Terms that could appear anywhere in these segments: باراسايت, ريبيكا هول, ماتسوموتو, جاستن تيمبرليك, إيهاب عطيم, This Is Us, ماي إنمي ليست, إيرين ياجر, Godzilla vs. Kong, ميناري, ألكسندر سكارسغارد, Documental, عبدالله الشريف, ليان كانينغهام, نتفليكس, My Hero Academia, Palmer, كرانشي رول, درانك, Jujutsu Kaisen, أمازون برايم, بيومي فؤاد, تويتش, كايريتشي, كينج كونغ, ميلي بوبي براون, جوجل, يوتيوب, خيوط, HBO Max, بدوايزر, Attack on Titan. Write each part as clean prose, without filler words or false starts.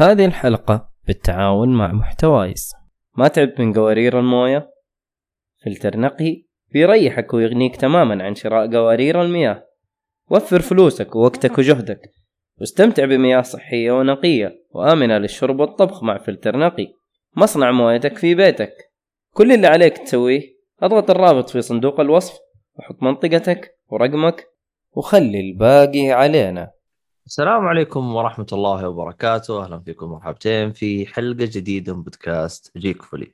هذه الحلقة بالتعاون مع محتوايز. ما تعب من قوارير الموية؟ فلتر نقي بيريحك ويغنيك تماما عن شراء قوارير المياه. وفر فلوسك ووقتك وجهدك واستمتع بمياه صحية ونقية وآمنة للشرب والطبخ مع فلتر نقي، مصنع مويتك في بيتك. كل اللي عليك تسويه اضغط الرابط في صندوق الوصف وحط منطقتك ورقمك وخلي الباقي علينا. السلام عليكم ورحمة الله وبركاته، أهلا فيكم مرحبتين في حلقة جديدة من بودكاست جيك فولي.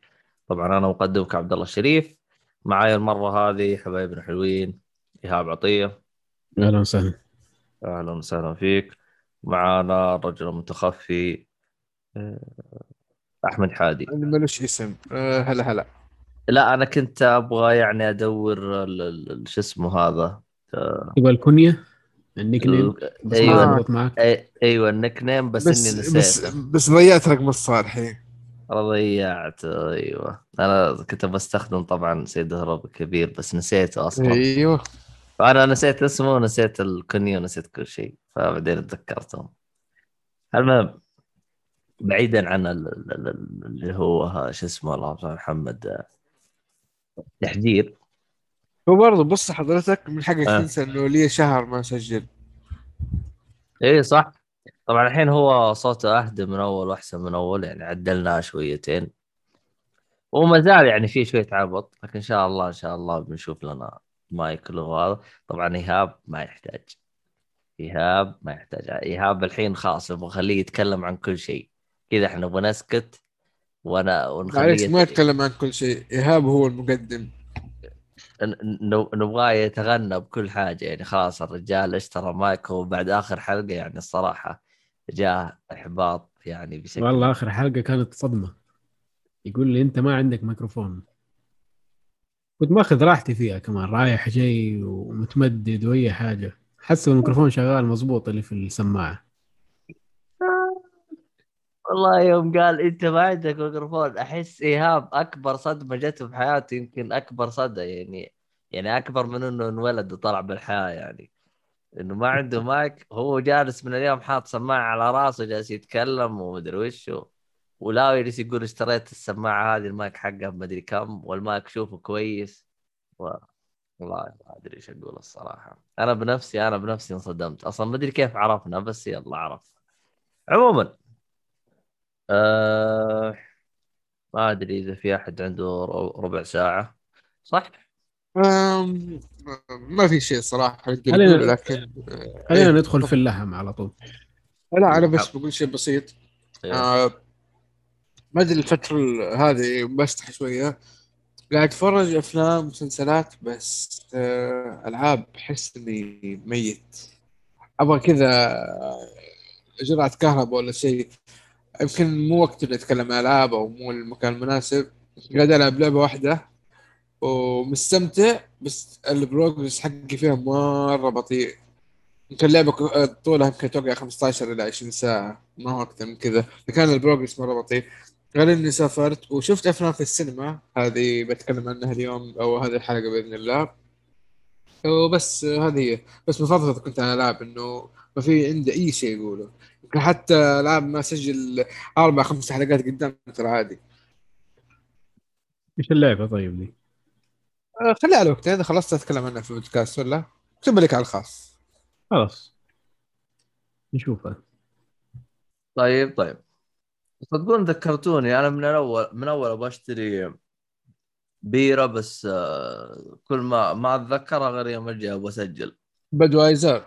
طبعا أنا مقدمك عبدالله الشريف، معايا المرة هذه حبايبنا حلوين إيهاب عطيم. أهلا وسهلا. أهلا وسهلا فيك. معانا الرجل المتخفي أحمد حادي. أنا ملوش اسم. هلا هلا. لا أنا كنت أبغى يعني أدور شو اسمه هذا، تبغى الكنية؟ النكنيم. أيوة النكنيم، بس إني نسيت. بس ضيعت رقم الصالحين. ضيعت. أيوة أنا كنت بستخدم طبعا سيد هرب كبير بس نسيته أصلا. أيوة فأنا نسيت اسمه ونسيت الكنية ونسيت كل شيء، فبعدين اتذكرتهم. المهم بعيدا عن اللي هو شو اسمه الله محمد تحذير، وبرضه بص حضرتك من حقك تنسى انه لي شهر ما سجل. ايه صح. طبعا الحين هو صوته اهدى من اول واحسن من اول، يعني عدلناه شويتين وما زال يعني فيه شويه عبط، لكن ان شاء الله بنشوف لنا مايكل وهذا. طبعا ايهاب ما يحتاج ايهاب الحين خاص، بخليه يتكلم عن كل شيء كذا، احنا بنسكت ونخليه ما يتكلم عن كل شيء. ايهاب هو المقدم، نبغاه يتغنى بكل حاجة، يعني خلاص الرجال اشترى مايكو وبعد آخر حلقة يعني الصراحة جاء إحباط يعني بشكل. والله آخر حلقة كانت صدمة، يقول لي أنت ما عندك ميكروفون، كنت ماخذ راحتي فيها كمان، رايح جاي ومتمدد وأي حاجة، حسب الميكروفون شغال مظبوط اللي في السماعة. والله يوم قال انت ما عندك ميكروفون احس ايهاب اكبر صدمه جته بحياته، يمكن اكبر صدمه يعني اكبر من انه انولد وطلع بالحياه، يعني انه ما عنده مايك. هو جالس من اليوم حاط سماعه على راسه جالس يتكلم ومدري وش، ولا يجلس يقول اشتريت السماعه هذه المايك حقها بمدري كم والمايك شوفه كويس. والله ما ادري ايش اقول الصراحه، انا بنفسي انصدمت اصلا، ما ادري كيف عرفنا بس يلا عرف. عموما ما أدري إذا في أحد عنده ربع ساعة صح؟ ما في شيء صراحة، لكن خلينا ندخل في اللحم على طول. لا أنا بس بقول شيء بسيط. ما أدري الفترة هذه بستح شوية قاعد أتفرج أفلام مسلسلات، بس ألعاب حس إني ميت، أبغى كذا جرعة كهرباء ولا شيء. يمكن مو وقت اللي أتكلم ألعاب أو مو المكان المناسب، قاعد ألعب لعبة واحدة ومستمتع بس البروجرس حقي فيها مرة بطيء. يمكن لعبة طولها يمكن توقع 15 إلى 20 ساعة، ما هو أكثر من كذا، فكان البروجرس مرة بطيء. غير إني سافرت وشفت أفلام في السينما، هذه بتكلم عنها اليوم أو هذه الحلقة بإذن الله. وبس هذه بس مفضلة كنت على ألعاب، إنه ما في عندي أي شيء يقوله، حتى العاب ما سجل 4-5 حلقات قدام ترى عادي. ايش اللعبه طيب دي؟ خليها على وقت، هذا خلصت اتكلم عنها في البودكاست ولا اكتب لك على الخاص؟ خلاص نشوفها. طيب صدقون ذكرتوني، انا من اول ابغى اشتري بيره، بس كل ما اتذكرها غير يوم اجي واسجل بدوايزر.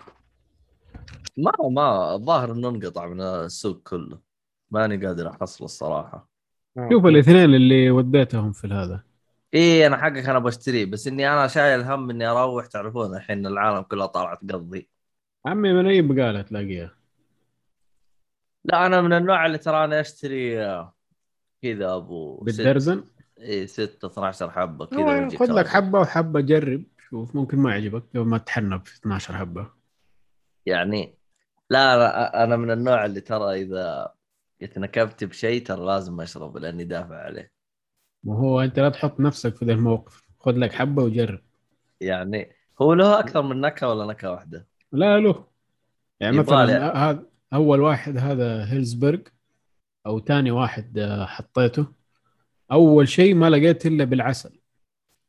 ما الظاهر انه انقطع من السوق كله، ماني قادر احصل الصراحه. شوف الاثنين اللي وديتهم في هذا، ايه انا حقك انا بشتريه، بس اني انا شايل هم اني اروح. تعرفون الحين العالم كلها طالعه تقضي عمي من اي بقاله تلاقيها. لا انا من النوع اللي ترى انا اشتري كذا ابو بالدرزن، ايه 6-12 حبه كذا، خذ لك حبه وحبه جرب شوف، ممكن ما يعجبك لو ما تحنب في 12 حبه يعني. لا أنا من النوع اللي ترى إذا اتنكبت بشيء ترى لازم أشرب لأني دافع عليه. وهو أنت لا تحط نفسك في ذا الموقف، خذ لك حبة وجرب. يعني هو له أكثر من نكهة ولا نكهة واحدة؟ لا له يعني مثلا هذا أول واحد هذا هيلزبرغ أو تاني واحد حطيته أول شيء ما لقيت إلا بالعسل.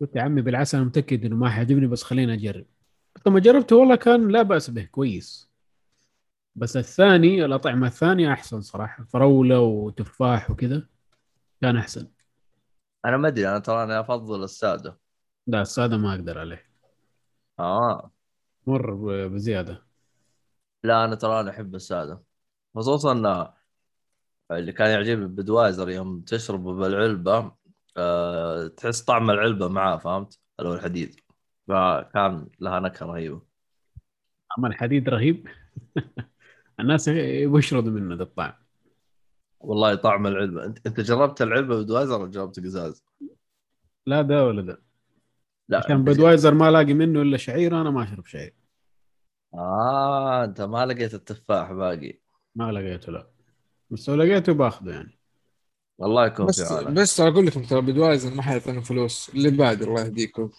قلت يا عمي بالعسل متأكد إنه ما حيعجبني بس خلينا أجرب. طبعا جربته والله كان لا بأس به كويس. بس الثاني الأطعمة الثانية أحسن صراحة، فراولة وتفاح وكذا كان أحسن. أنا ما أدري، أنا ترى أنا أفضل السادة. لا السادة ما أقدر عليه. مر بزيادة. لا أنا ترى أنا أحب السادة، خصوصا اللي كان يعجبني بدوايزر يوم تشربه بالعلبة تحس طعم العلبة معاه، فهمت؟ اللي هو الحديد، فكان لها نكهة رهيبة. عمل حديد رهيب. الناس يشربوا منه ذا الطعم والله، طعم العلبة. أنت جربت العلبة بدوايزر ولا جربت قزاز؟ لا ده ولا ده. لا كان بدوايزر ما لاقي منه إلا شعير، أنا ما أشرب شعير. أنت ما لقيت التفاح باقي؟ ما لقيته لا، بس لو لقيته باخده يعني. والله يكون في عالم. بس أقول لكم ترى بدوايزر ما حيعطينا فلوس اللي بعد، الله يهديكم.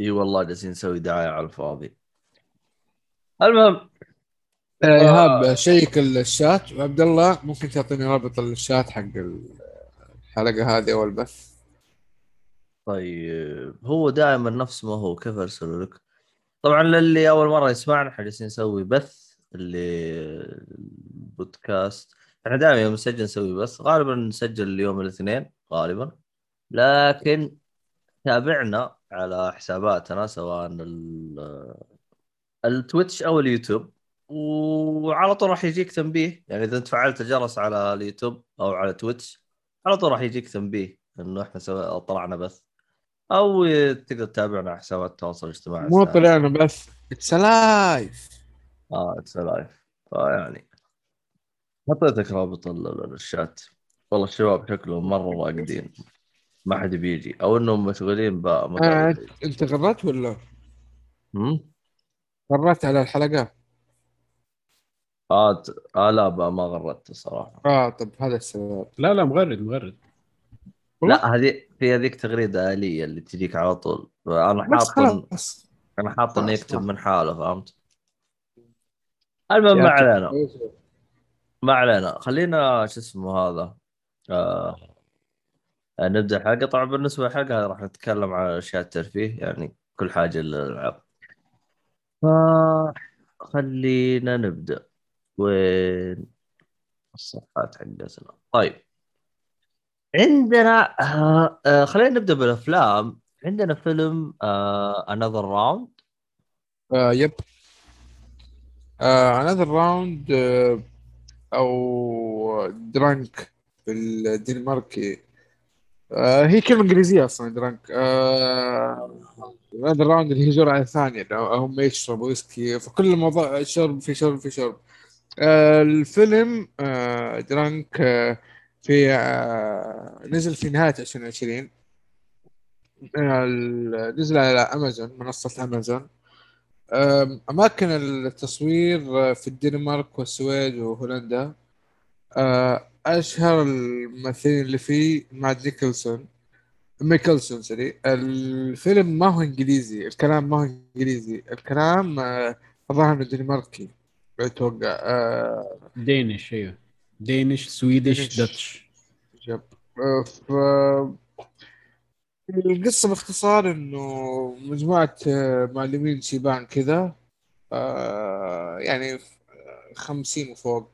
إيه والله جالسين نسوي دعاية على الفاضي. المهم إيهاب شيك الشات، وعبد الله ممكن تعطيني رابط الشات حق الحلقة هذه أول بث؟ طيب هو دائما نفس ما هو، كيف أرسله لك؟ طبعا للي أول مرة يسمعنا حاجة نسوي بث للبودكاست، احنا دائما يوم نسجل نسوي بث، غالبا نسجل اليوم الاثنين غالبا، لكن تابعنا على حساباتنا سواء التويتش أو اليوتيوب، وعلى طول راح يجيك تنبيه. يعني إذا أنت فعلت الجرس على اليوتيوب أو على تويتش على طول راح يجيك تنبيه إنه إحنا طلعنا بث، أو تقدر تتابعنا على حسابات التواصل الاجتماعي. مو طلعنا بث، it's alive. it's alive. يعني حطيتك رابط الشات. والله الشباب شكلهم مرة راقدين، ما حد بيجي أو إنهم مشغولين بقى. أنت غرّت ولا؟ غرّت على الحلقة؟ لا بقى ما غردت صراحة. طب هذا السبب. لا مغرد. لا هذه في هذيك تغريدة آلية اللي تجيك على طول. أنا حاط إني أكتب من حاله، فهمت؟ المهم ما علينا خلينا شو اسمه هذا نبدأ حلقة. طبعا بالنسبة للحلقة راح نتكلم على أشياء الترفيه، يعني كل حاجة للألعاب. خلينا نبدأ. وين الصفحات حقتنا؟ طيب عندنا خلينا نبدأ بالأفلام. عندنا فيلم Another Round. يب Another Round أو درانك بالدنماركي. هي كلمة إنجليزية أصلاً درانك. Another Round اللي هي جرعة ثانية، هم يشربوا ويسكي، فكل الموضوع شرب في شرب. الفيلم درانك في نزل في نهاية 2020، نزل على أمازون، منصة أمازون. أماكن التصوير في الدنمارك والسويد وهولندا. أشهر الممثلين اللي فيه مات ميكلسون. الفيلم ما هو إنجليزي، الكلام ما هو إنجليزي، الكلام ظاهر الدنماركي أتوقع. دينيش. أيوه دينيش سويديش داتش. القصة باختصار إنه مجموعة معلمين شيبان كذا، يعني 50 وفوق،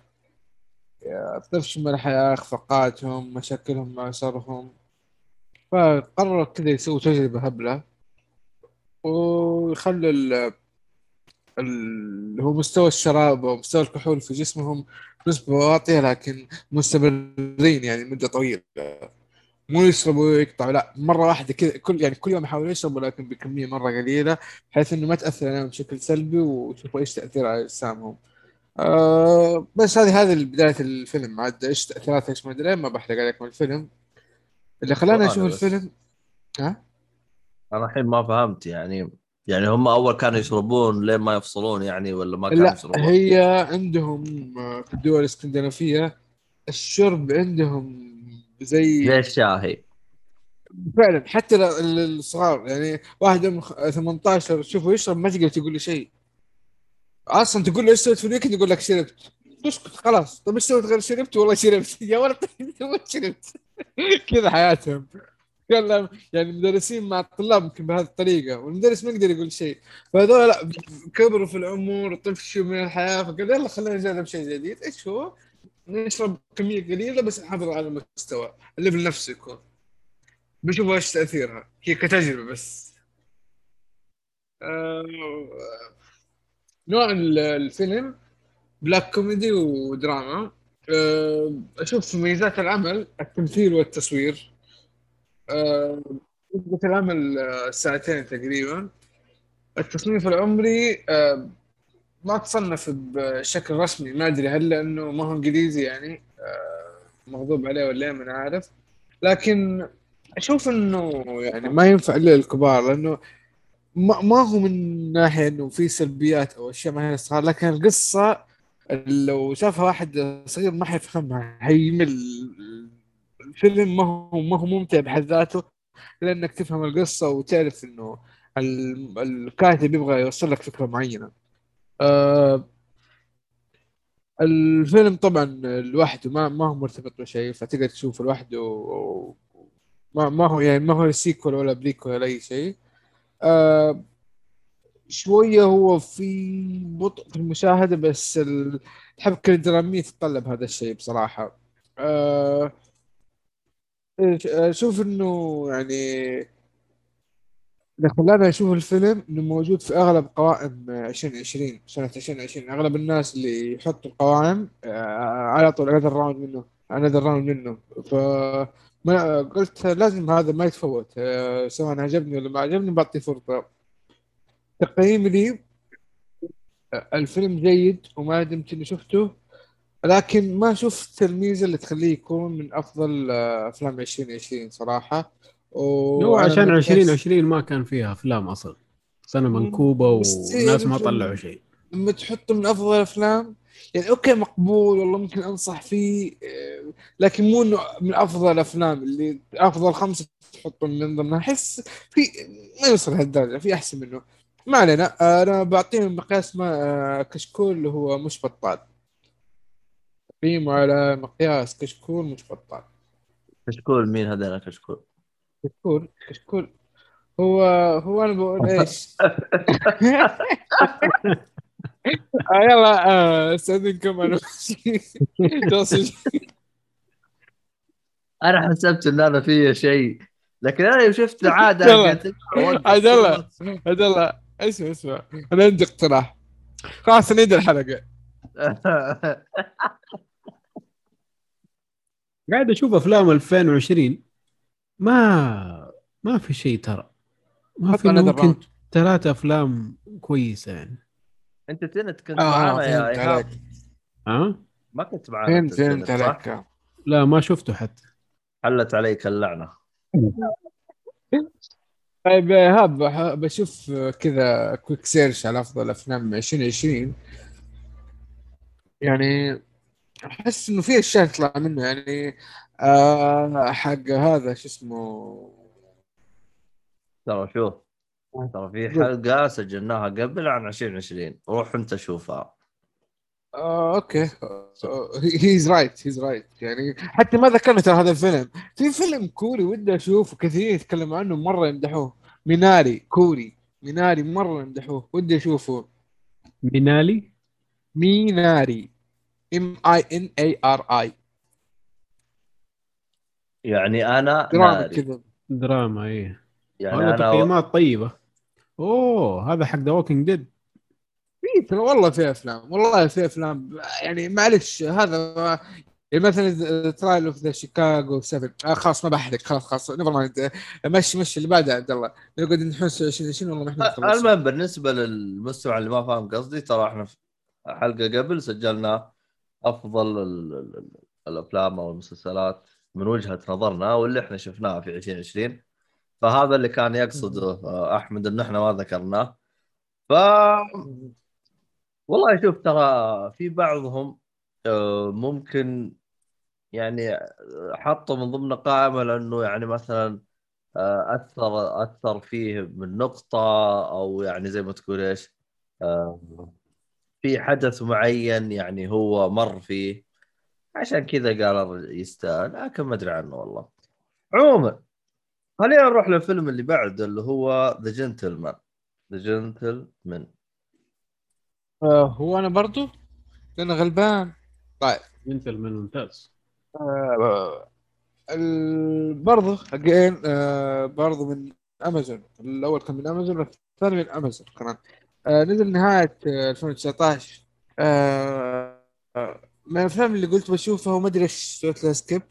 تشمل الحياة، إخفاقاتهم، مشاكلهم مع أسرهم، فقرروا كذا يسووا تجربة هبلة ويخلوا اللي هو مستوى الشراب ومستوى الكحول في جسمهم نسبة واطية، لكن مستمرين يعني مدة طويلة، مو يشربوا يقطعوا لا مرة واحدة كذا، كل يوم يحاولوا يشربوا لكن بكمية مرة قليلة بحيث إنه ما تأثر عليهم بشكل سلبي ويشوفوا إيش تأثير على أجسامهم. بس هذه بداية الفيلم، عاد إيش تأثيرات إيش ما أدري، ما بحرق عليكم الفيلم. اللي خلانا نشوف الفيلم أنا الحين ما فهمت يعني هم أول كانوا يشربون لين ما يفصلون يعني، ولا ما كانوا يشربون؟ لا هي عندهم في الدول الاسكندنافية الشرب عندهم زي الشاهي فعلا، حتى الصغار يعني واحد من 18 شوفوا يشرب ما تقدر تقول له شيء أصلا، تقول له إيش سويت في الويكند يقول لك شربت، اسكت خلاص. طب ايش سويت غير شربت؟ والله شربت يا ولد شربت كذا حياتهم. يلا يعني المدرسين مع الطلاب يمكن بهذه الطريقه، والمدرس ما يقدر يقول شيء، فهذول لا كبروا في العمر طفشوا من الحياه، فقال يلا خلينا نجرب شيء جديد. ايش هو؟ نشرب كميه قليله بس نحافظ على المستوى اللي بنفسه يكون، بشوف ايش تاثيرها هي كتجربه بس. نوع الفيلم بلاك كوميدي ودراما. اشوف ميزات العمل التمثيل والتصوير. مدة العمل ساعتين تقريبا. التصنيف العمري ما تصنف بشكل رسمي، ما أدري هل لأنه ما هو إنجليزي يعني مغضوب عليه ولا إيه من عارف، لكن أشوف إنه يعني ما ينفع للكبار، لأنه ما هو من ناحية إنه في سلبيات أو أشياء ما هي صار، لكن القصة لو شافها واحد صغير ما حيفهمها، هيمل. الفيلم ما هو ممتع بحد ذاته، لأنك تفهم القصة وتعرف إنه الكاتب يبغى يوصل لك فكرة معينة. الفيلم طبعًا لوحده ما هو مرتبط بشيء، فتقدر تشوفه لوحده، ما هو يعني ما هو سيكول ولا بريكو ولا أي شيء. شوية هو في بطء في المشاهدة، بس الحبكة الدرامية تتطلب هذا الشيء بصراحة. شوف انه يعني خلانا نشوف الفيلم انه موجود في اغلب قوائم 2020 سنة 2020. اغلب الناس اللي يحطوا القوائم على طول Another Round منه، فما قلت لازم هذا ما يتفوت، سواء عجبني ولا ما عجبني بعطيه فرصة. تقييم لي الفيلم جيد وما دمت اني شفته، لكن ما شفت الميزة اللي تخليه يكون من أفضل أفلام 2020 صراحة. لو عشان 2020 ما كان فيها أفلام أصلا، سنة منكوبة وناس ما طلعوا شيء. لما تحطه من أفضل أفلام يعني أوكي مقبول، والله ممكن أنصح فيه، لكن مو إنه من أفضل أفلام اللي أفضل 5 تحطه من ضمنها. أحس في ما يوصل هالدرجة، في أحسن منه. ما علينا، أنا بعطيهم مقياس ما كشكول اللي هو مش بطال. قيمه على مقياس كشكول مش بطال. كشكول مين هذا؟ كشكول هو انا بقول ايش. يلا استاذنكم انا توصل. انا حسبت ان انا فيه شيء، لكن انا شفت عاده. عبد الله اسمع، انا عندي اقتراح خلاص نعيد الحلقه. قاعد أشوف أفلام 2020 ما في شيء ترى، ما في. ممكن 3 أفلام كويسة يعني. أنت كنت معانا يا إيهاب؟ ما كنت معانا. لا ما شفته حتى. حلت عليك اللعنة. طيب يا إيهاب بشوف كذا كويك سيرش على أفضل أفلام 2020. يعني أحس إنه في أشياء تطلع منه يعني. حق هذا شو اسمه ترى في حلقة سجلناها قبل عن 2020، روح أنت شوفها. أوكي he's right يعني. حتى ما ذكرت هذا الفيلم، في فيلم كوري ودي أشوفه، كثير يتكلم عنه، مرة يمدحوه. ميناري مرة يمدحوه، ودي أشوفه. ميناري MINARI يعني أنا دراما إيه يعني. أنا تقييمات طيبة. هذا حق The Walking Dead. فيه والله في أفلام يعني معلش. هذا مثلا Trial of the Chicago 7. خلاص ما بحرك، خلاص نبغى مش اللي بعده. عبد الله نقعد نحس 20 والله ما إحنا خلاص. المهم بالنسبة للمستوى اللي ما فاهم قصدي، ترى إحنا حلقة قبل سجلنا أفضل الأفلام أو المسلسلات من وجهة نظرنا واللي إحنا شفناها في 2020، فهذا اللي كان يقصده أحمد إن إحنا ما ذكرناه. والله شوف ترى في بعضهم ممكن يعني حطوا من ضمن قائمة لأنه يعني مثلا أثر فيه من نقطة، أو يعني زي ما تقول إيش في حدث معين يعني هو مر فيه، عشان كذا قال يستاهل، لكن ما ادري عنه والله. عموما خلينا نروح للفيلم اللي بعده اللي هو The Gentlemen. The Gentlemen هو انا برضو انا غلبان. طيب Gentlemen ممتاز. برضو again برضو من امازون، الاول كان من امازون والثاني من امازون كمان. نزل نهاية 2019. من الفيلم اللي قلت بشوفه وما ادري ايش سويت له سكيب،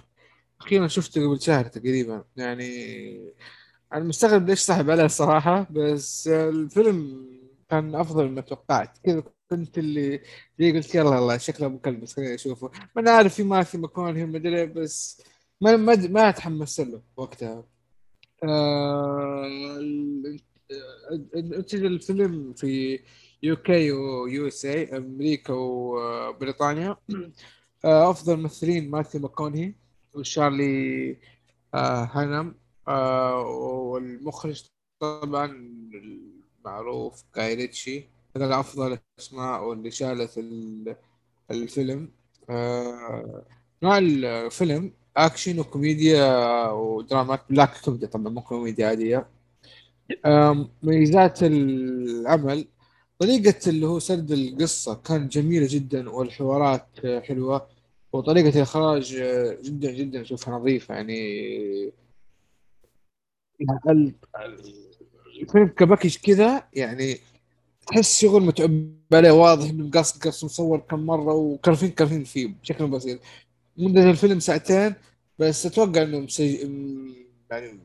اخيرا شفته قبل شهر تقريبا. يعني انا مستغرب ليش صاحب عليه الصراحه، بس الفيلم كان افضل مما توقعت كذا. كنت اللي قلت يلا الله شكله مكلب خليني اشوفه. ما انا عارف في ماتيو مكوني ما ادري، بس ما اتحمس له وقتها. انتج الفيلم في UK وUSA امريكا وبريطانيا. افضل ممثلين ماتيو مكوني وشارلي هانم، والمخرج طبعا المعروف كايريتشي. هذا افضل اسماء واللي شالت الفيلم. نوع الفيلم اكشن وكوميديا ودراما، بلاك كوميديا طبعا مو كوميديا عاديه. ميزات العمل طريقه اللي هو سرد القصه كان جميله جدا، والحوارات حلوه، وطريقه الاخراج جدا جدا اشوفها نظيفه. يعني الفيلم كباكج كذا، يعني تحس شغل متعب عليه، واضح انه مقص مصور كم مره وكرفين فيه بشكل بسيط. مدة الفيلم ساعتين بس، اتوقع انه يعني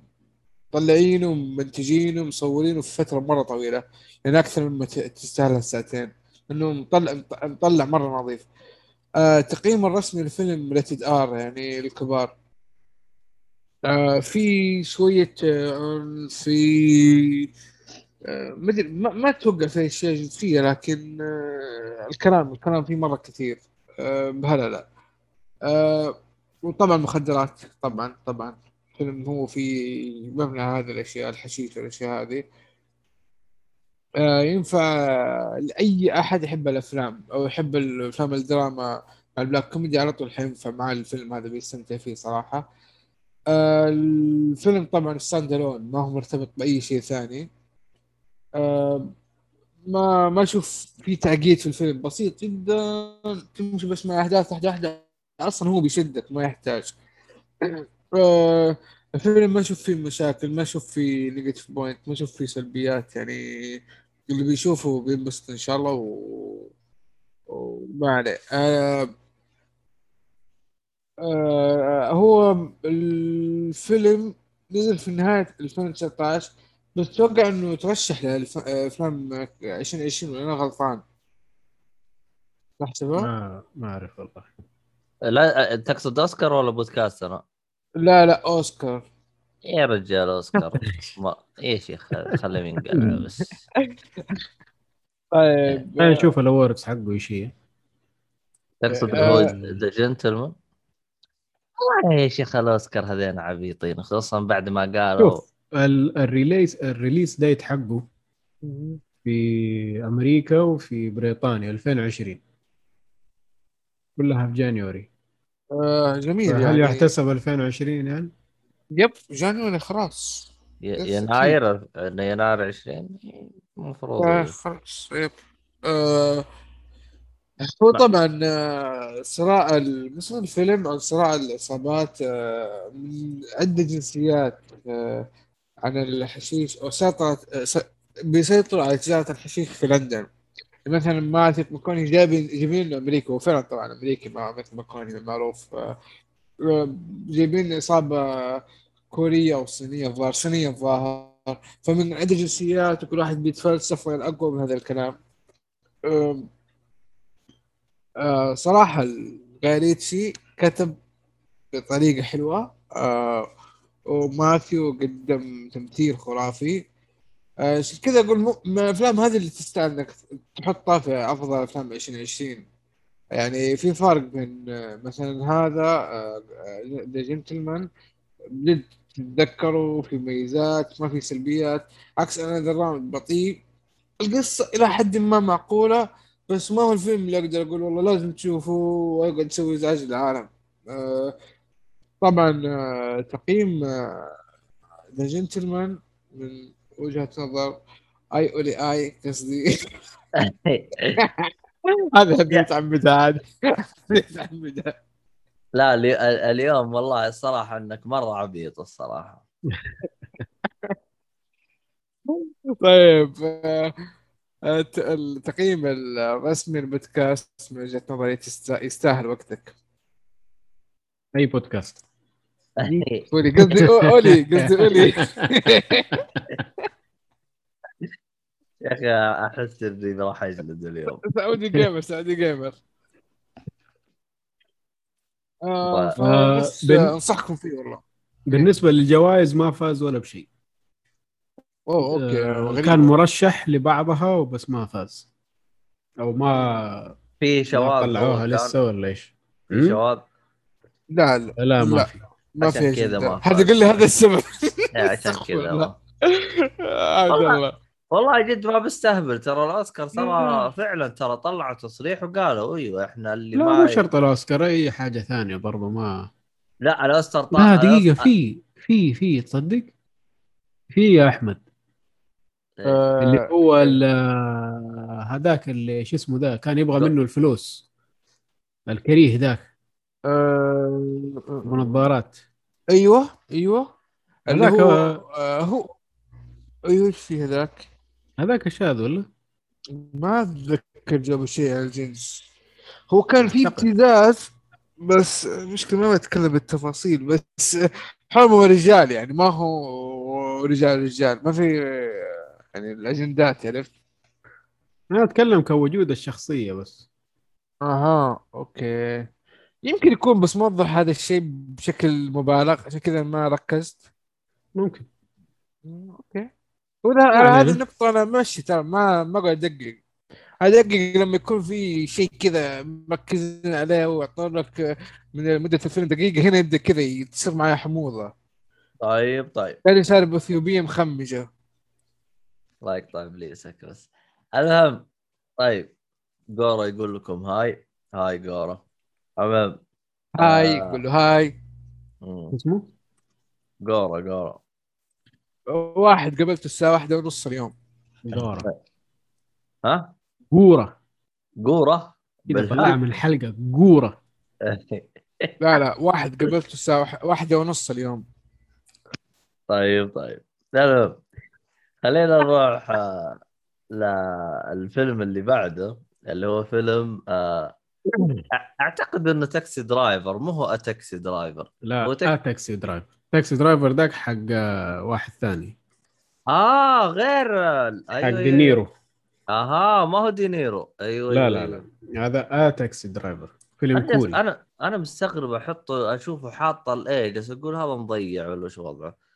طلعينه ومنتجينه ومصورينه في فتره مره طويله، يعني اكثر مما تستاهل الساعتين، انه مطلع مره نظيف. تقييم الرسمي للفيلم ريتد ار، يعني الكبار. في شويه في ما توقع في شيء جديد، لكن الكلام فيه مره كثير بهلا لا. وطبعا مخدرات طبعا فيلم هو في مبنى هذه الاشياء، الحشيش والاشياء هذه. ينفع لاي احد يحب الافلام او يحب الافلام الدراما مع البلاك كوميدي، على طول حينفع مع الفيلم هذا، بيستمتع فيه صراحه. الفيلم طبعا ستاندالون، ما هو مرتبط باي شيء ثاني. ما اشوف في تعقيد في الفيلم، بسيط جدا تمشي بس مع احداث واحده اصلا، هو بيشدك ما يحتاج. الفيلم ما اشوف فيه مشاكل، ما اشوف فيه نيجاتيف بوينت، ما اشوف فيه سلبيات. يعني اللي بيشوفه بينبسط ان شاء الله وما عليه. هو الفيلم نزل في نهاية 2019، بس اتوقع انه ترشح لأفلام 2020 ولا انا غلطان؟ صح تبغى؟ ما اعرف والله. لا تقصد اوسكار ولا بودكاست انا؟ لا اوسكار يا رجال، اوسكار ما ايش خليه ينقلع بس. طيب نشوف الاوردز حقه ايش هي. تقصد هو ذا جنتلمان؟ والله يا شيخ الاوسكار هذين عبيطين، خصوصا بعد ما قالوا الريليس دايت حقه في امريكا وفي بريطانيا 2020 كلها في جانيوري. جميل. هل يعني يحتسب 2020 يعني؟ يب جانيوري خلاص، يناير 20 المفروض خلاص. يب هو طبعا صراع مثل الفيلم عن صراع العصابات من عدة جنسيات عن الحشيش، بيسيطروا على تجارة الحشيش في لندن. مثلا ماتيو مكوني جايبين امريكا، وفعلا طبعا امريكي ماتيو مكوني معروف. جايبين اصابه كوريه او صينيه، ظاهر صينيه ظاهر، فمن عدة جنسيات وكل واحد بيتفلسف وين الاقوى من هذا الكلام. صراحه الغاريتشي كتب بطريقه حلوه، وماثيو قدم تمثيل خرافي. كذا اقول الافلام هذه اللي تستاهل انك تحطها في افضل افلام 2020. يعني في فرق بين مثلا هذا ذا جنتلمان، بدت تتذكروا في ميزات ما في سلبيات، عكس انا ذا راوند بطيء، القصه الى حد ما معقوله بس ما هو الفيلم اللي اقدر اقول والله لازم تشوفه واقعد تسوي ازعاج للعالم. طبعا تقييم ذا جنتلمان من وجهة نظر اي اولي اي قصدي هذا بيتعمد هذا بيتعمد. لا اليوم والله الصراحة انك مرة عبيط الصراحة. طيب التقييم الرسمي البودكاست من وجهة نظري يستاهل وقتك. أي بودكاست؟ قصدي أولي يا أخي أحس إني راح أجلد اليوم. سعودي جيمر أنصحكم فيه والله. بالنسبة للجوائز ما فاز ولا بشيء. أوكي. كان مرشح لبعضها وبس ما فاز أو ما في شباب طلعوها لسه ولا إيش؟ شباب لا ما في عشان كذا ما حد يقول لي هذا السبب عشان كذا والله جد ما بستهبل. ترى الأوسكار ترى فعلا ترى طلعوا تصريح وقالوا أيوة إحنا اللي ما مو شرط الأوسكار أي حاجة ثانية برضو ما لا الأوسكار طلع دقيقة في تصدق في يا أحمد اللي هو هذاك اللي شو اسمه ذا كان يبغى منه الفلوس الكريه ذاك منظارات ايوه هذاك هو ايوه في هذاك الشاذ ولا ما اتذكر جاب شيء على الجنس. هو كان في ابتزاز بس مشكلة ما اتكلم بالتفاصيل بس حرمه رجال يعني ما هو رجال ما في يعني الاجندات عرفت. انا اتكلم كوجود الشخصية بس. اوكي يمكن يكون بس موضح هذا الشيء بشكل مبالغ عشان كذا ما ركزت ممكن. اوكي وده على هذه النقطة أنا ماشي ترى ما قاعد أدقق لما يكون في شيء كذا مركزين عليه ويعطونك من مدة الفيلم دقيقة هنا يبدأ كذا يتصير معي حموضة. طيب هذه صار بثيوبية مخمجة لايك طيب ليسك بس المهم. طيب قارة يقول لكم هاي قارة أمام هاي يقولوا هاي اسمه قارة واحد قبلت الساعة 1:30 اليوم قارة ها قورة كده طلع من الحلقة قورة لا واحد قبلت الساعة 1:30 اليوم. طيب لا خلينا نروح للفيلم اللي بعده اللي هو فيلم اعتقد انه تاكسي درايفر مو هو تاكسي درايفر لا تاكسي درايفر داك حق واحد ثاني غير حق دينيرو ما هو دينيرو ايوه لا هذا تاكسي درايفر فيلم كول. انا مستغرب احطه اشوفه حاطه الاي بس اقول هذا مضيع ولا شو وضعه.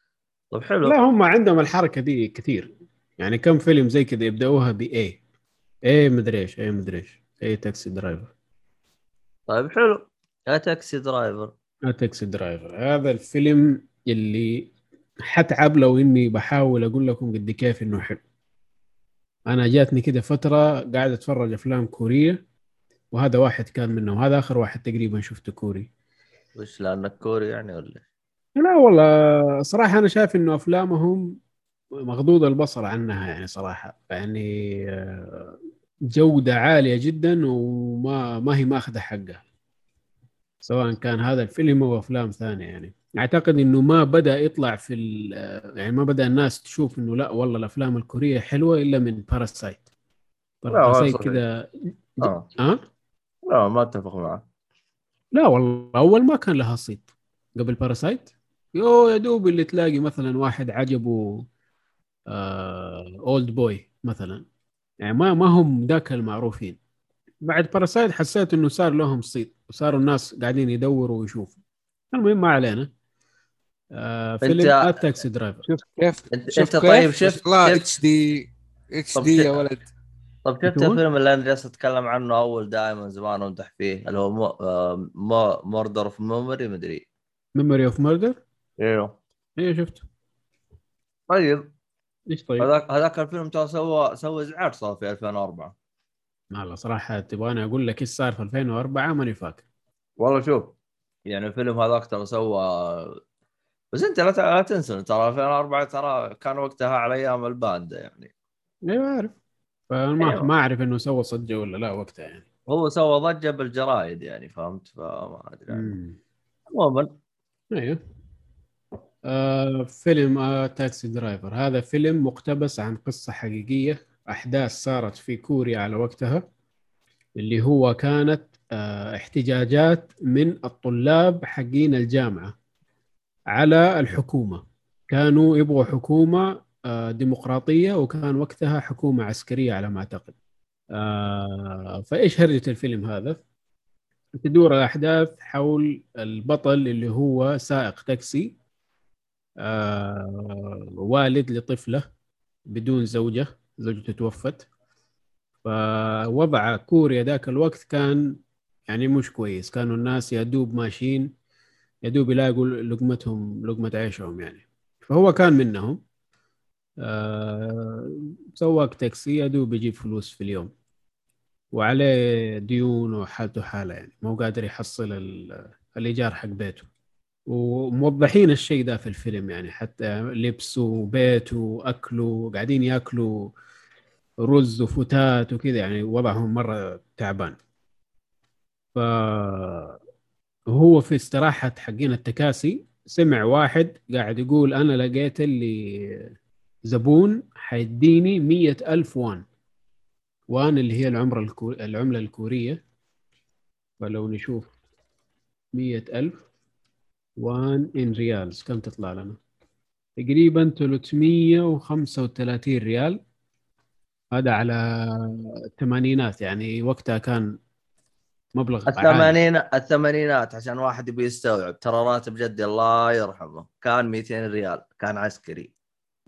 طب حلو لا هم عندهم الحركه دي كثير يعني كم فيلم زي كذا يبداوها باي مدريش اي تاكسي درايفر. طيب حلو A Taxi Driver هذا الفيلم اللي حتعب لو اني بحاول اقول لكم قد كيف انه حلو. انا جاتني كده فترة قاعد اتفرج افلام كورية وهذا واحد كان منه وهذا اخر واحد تقريبا شفته كوري. وش لانك كوري يعني ولا لا؟ والله صراحة انا شايف انه افلامهم مغضوض البصر عنها يعني صراحة يعني جودة عالية جدا وما هي ماخذة حقها سواء كان هذا الفيلم أو أفلام ثانية. يعني أعتقد إنه ما بدأ يطلع في يعني ما بدأ الناس تشوف إنه لا والله الأفلام الكورية حلوة إلا من باراسايت كده لا ما اتفق معه. لا والله أول ما كان لها صيت قبل باراسايت يا دوب اللي تلاقي مثلا واحد عجبه أولد بوي مثلا يعني ما هم ذاك المعروفين. بعد باراسايت حسيت انه صار لهم صيت وصاروا الناس قاعدين يدوروا ويشوفوا. المهم ما علينا. فيلم التاكسي درايفر شوف كيف طيب شفت اتش دي يا ولد. طب شفت الفيلم اللي انا جالس اتكلم عنه اول دائما زمان وامدح فيه اللي هو موردر اوف ميموري مدري ميموري اوف موردر ايوه شفته. طيب هذاك الفيلم ترى سوى زعار صار في 2004 والله صراحة تبغى أنا أقول لك إيش صار في 2004 ماني فاكر والله. شوف يعني الفيلم هذاك ترى سوى، بس أنت لا تنسى ترى 2004 ترى كان وقتها على أيام الباندة يعني. ما أعرف، فما أيوة. ما أعرف إنه سوى صجة ولا لا وقتها يعني، هو سوى ضجة بالجرايد يعني فهمت، فما أدري عموما. أيوه فيلم تاكسي درايفر هذا فيلم مقتبس عن قصة حقيقية، أحداث صارت في كوريا على وقتها، اللي هو كانت احتجاجات من الطلاب حقين الجامعة على الحكومة، كانوا يبغوا حكومة ديمقراطية، وكان وقتها حكومة عسكرية على ما أعتقد. فإيش هرجة الفيلم هذا؟ تدور الأحداث حول البطل اللي هو سائق تاكسي، والد لطفلة بدون زوجة، زوجته توفت، فوضع كوريا ذاك الوقت كان يعني مش كويس، كانوا الناس يدوب ماشيين يدوب يلاقوا لقمتهم لقمة عيشهم يعني، فهو كان منهم. سواق تاكسي يدوب يجيب فلوس في اليوم، وعليه ديون وحالته حالة يعني، مو قادر يحصل الإيجار حق بيته، وموضحين الشيء ده في الفيلم يعني، حتى لبسه وبيته وأكله، قاعدين يأكلوا رز وفتات وكذا يعني، وضعهم مرة تعبان. فهو في استراحة حقين التكاسي سمع واحد قاعد يقول أنا لقيت اللي زبون حيديني 100,000 وان، وان اللي هي العملة الكورية، فلو نشوف 100,000 وان إن ريالز كم تطلع لنا؟ تقريبا 335 ريال، هذا على الثمانينات يعني، وقتها كان مبلغ الثمانينات عشان واحد يبي يستوعب. ترى راتب جدي الله يرحمه كان 200 ريال، كان عسكري.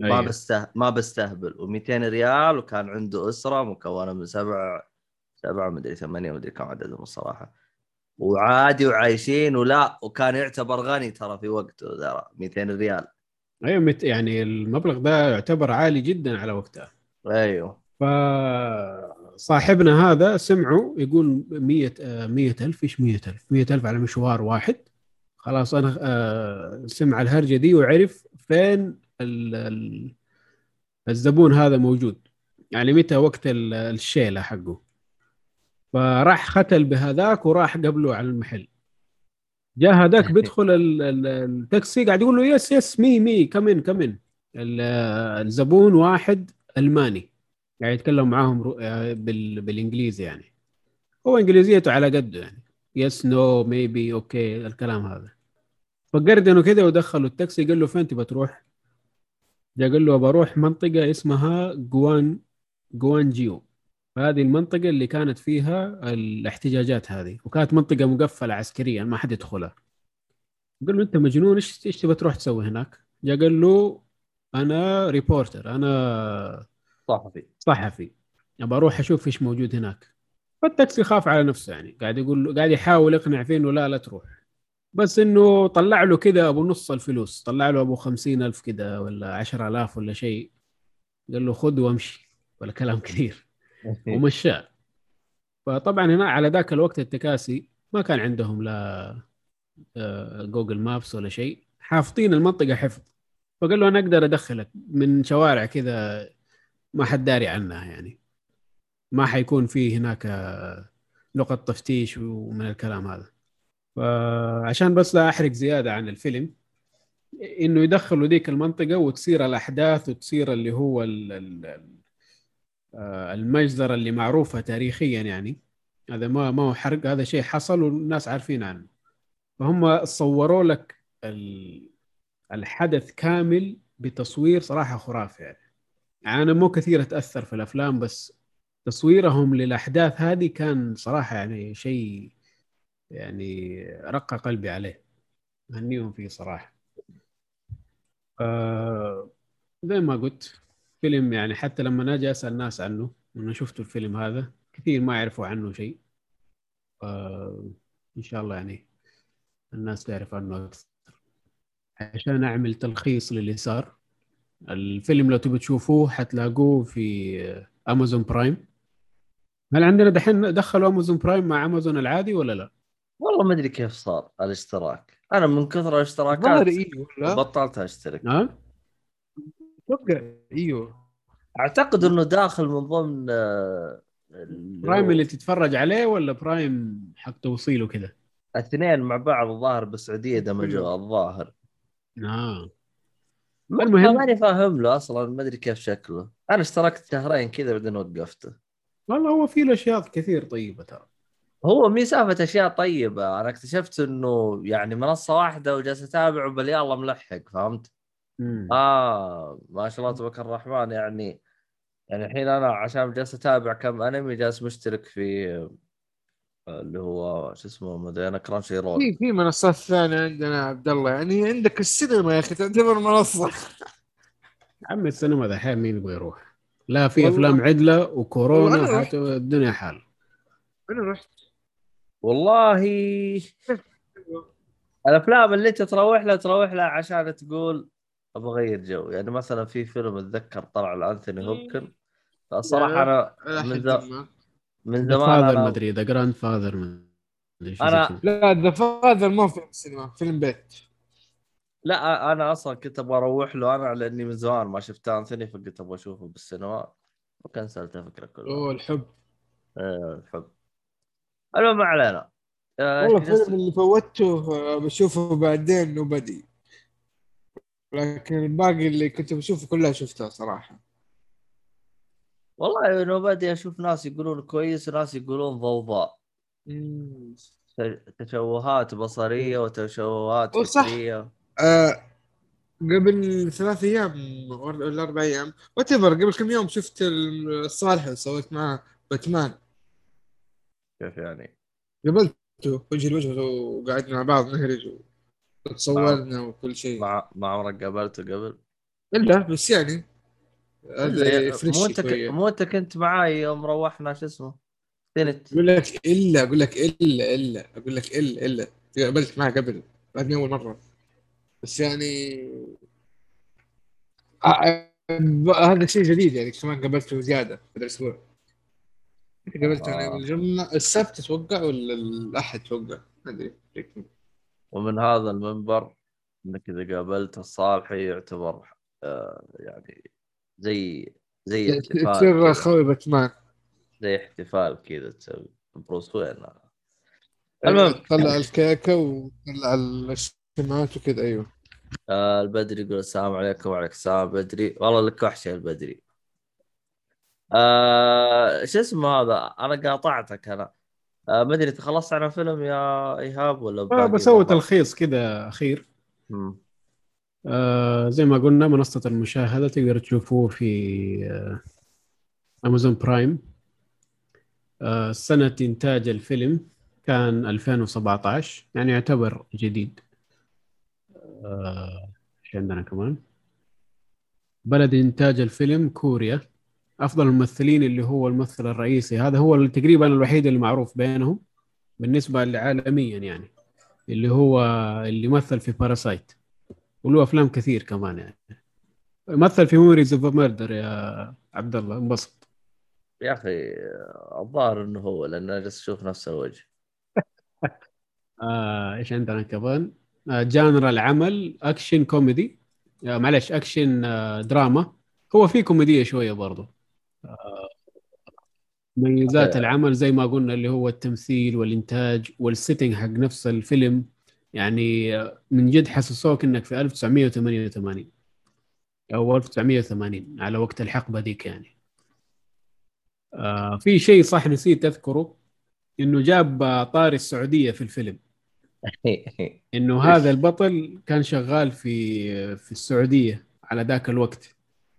أيوة. ما بستهبل، و200 ريال، وكان عنده أسرة مكونة من سبعة مدري 8 مدري كم عددهم الصراحة، وعادي وعايشين ولا، وكان يعتبر غني ترى في وقته، ترى 200 ريال أيوة يعني المبلغ ده يعتبر عالي جدا على وقتها. أيوه. فصاحبنا هذا سمعه يقول 100,000، إيش 100,000؟ 100,000 على مشوار واحد، خلاص أنا سمع الهرجة دي وعرف فين الزبون هذا موجود يعني، متى وقت الشيلة حقه، فراح ختل بهذاك وراح قبله على المحل. جاء هذاك بيدخل التاكسي قاعد يقول له يس يس مي كمين. الزبون واحد ألماني يعني يتكلم معاهم بالإنجليزي يعني، هو إنجليزيته على قده يعني، يس نو ميبي أوكي الكلام هذا. فقردنوا كده ودخلوا التاكسي، قال له فين تبى تروح؟ جا قال له بروح منطقة اسمها جوانجيو، هذه المنطقة اللي كانت فيها الاحتجاجات هذه، وكانت منطقة مقفلة عسكريا ما حد يدخلها. قال له أنت مجنون، إيش تبى تروح تسوي هناك؟ جا قال له أنا ريبورتر، أنا صحفي، أبى أروح أشوف إيش موجود هناك. فالتاكسي خاف على نفسه يعني، قاعد يحاول يقنع فيه إنه لا تروح، بس إنه طلع له كده أبو نص الفلوس، طلع له أبو 50,000 كده ولا 10,000 ولا شيء، قال له خذ وامشي ولا كلام كثير ومشى. فطبعا هنا على ذاك الوقت التكاسي ما كان عندهم لا جوجل مابس ولا شيء، حافظين المنطقة حفظ، فقال له أنا أقدر أدخلك من شوارع كذا ما حد داري عنها يعني، ما حيكون فيه هناك نقط تفتيش ومن الكلام هذا. فعشان بس لا أحرق زيادة عن الفيلم، إنه يدخلوا ذيك المنطقة وتصير الأحداث، وتصير اللي هو المجزرة اللي معروفة تاريخيا يعني، هذا ما هو حرق، هذا شيء حصل والناس عارفين عنه، فهم صوروا لك الحدث كامل بتصوير صراحة خرافي يعني. أنا مو كثير أتأثر في الأفلام، بس تصويرهم للأحداث هذه كان صراحة يعني شيء يعني رقى قلبي عليه، هنيهم فيه صراحة. زي ما قلت فيلم يعني، حتى لما ناجي أسأل ناس عنه وأنا شفت الفيلم هذا كثير ما يعرفوا عنه شيء، إن شاء الله يعني الناس تعرف عنه أكثر. عشان أعمل تلخيص للي صار، الفيلم لو تبي تشوفوه حتلاقوه في أمازون برايم، هل عندنا دحين دخلوا امازون برايم مع امازون العادي ولا لا؟ والله ما ادري كيف صار الاشتراك، انا من كثر الاشتراكات بطلت اشترك. نعم ايوه اعتقد انه داخل من ضمن برايم اللي تتفرج عليه ولا برايم حق توصيله كذا، الاثنين مع بعض الظاهر بالسعوديه دمجوا الظاهر. نعم المهم ماني فاهم له اصلا، ما ادري كيف شكله، انا اشتركت شهرين كذا بعدين وقفته. والله هو فيه الاشياء كثير طيبه ترى، هو مسافه اشياء طيبه. انا اكتشفت انه يعني منصه واحده وجالس اتابعه بلي الله ملحق، فهمت؟ ما شاء الله تبارك الرحمن. يعني الحين انا عشان جالس اتابع كم انمي جالس مشترك في اللي هو شو اسمه ما ادري انا كرانشي رول، في منصات ثانيه عندنا عبد الله. يعني عندك السينما يا اخي تعتبر منصه؟ عمي السينما ذا حال مين يبغى يروح؟ لا في افلام عدله وكورونا حتى الدنيا حال. انا رحت والله الافلام اللي انت تروح لها عشان تقول ابغى اغير جو. يعني مثلا في فيلم اتذكر طلع لأنثوني هوبكن، فصراحه انا من زمان انا مدري ذا جراند فاذر لا ذا فاذر ما في السينما، فيلم بيت. لا انا اصلا كنت ابغى اروح له انا لاني من زمان ما شفت أنثوني، فقلت ابغى اشوفه بالسينما وكنسلت فكره كلها. اوه الحب، ايه الحب. المهم ما علينا. والله الفيلم اللي فوتته بشوفه بعدين نوبدي، لكن الباقي اللي كنت بشوفه كلها شفتها صراحة. والله أنا بدي أشوف ناس يقولون كويس وناس يقولون ضوضاء، تشوهات بصرية وتشوهات فكرية. قبل 3 أيام ولا 4 أيام وتبر قبل كم يوم شفت الصالح وسويت معه باتمان. كيف يعني؟ قبلته وجه الوجه وقعدنا مع بعض نهرج تصورنا وكل شيء. ما عمرك قابلته قبل؟ إلا بس يعني موتك كنت معاي يوم روحنا شو اسمه ثلت. أقول لك إلا قابلت معه قبل بعدني أول مرة، بس يعني هذا شيء جديد. يعني كمان قابلته زيادة بدل أسبوع، قابلته يعني الجمعة السبت توقع ولا الأحد توقع ما أدري. ومن هذا المنبر انك اذا قابلت الصالحي يعتبر يعني زي احتفال اخوي باتمان، زي احتفال كذا تسوي بروس وين. المهم طلع الكيكه وطلع الشمعات وكذا. ايوه البدري يقول السلام عليكم. وعليكم السلام بدري، والله لك وحشه البدري. ايش اسمه هذا، انا قاطعتك. انا ما ادري تخلصت عن فيلم يا ايهاب ولا بسوي تلخيص كذا اخير. زي ما قلنا منصه المشاهده تقدر تشوفوه في امازون برايم. سنه انتاج الفيلم كان 2017، يعني يعتبر جديد. ايش عندنا كمان؟ بلد انتاج الفيلم كوريا. أفضل الممثلين اللي هو الممثل الرئيسي هذا هو تقريبا الوحيد المعروف بينهم بالنسبة لعالميا، يعني اللي هو اللي مثل في باراسايت وله أفلام كثير كمان. يعني مثل في ميموريز اوف ميردر يا عبد الله. انبسط يا أخي، الظاهر إنه هو لأنه جالس أشوف نفس الوجه. إيش عندنا كمان؟ جانر العمل أكشن كوميدي، معلش أكشن دراما، هو في كوميديا شوية برضه. ميزات العمل زي ما قلنا اللي هو التمثيل والإنتاج والسيتنج حق نفس الفيلم، يعني من جد حسسوك إنك في 1988 أو 1980 على وقت الحقبة ديك. يعني في شيء صح نسيت أذكره، إنه جاب طاري السعودية في الفيلم، إنه هذا البطل كان شغال في السعودية على ذاك الوقت،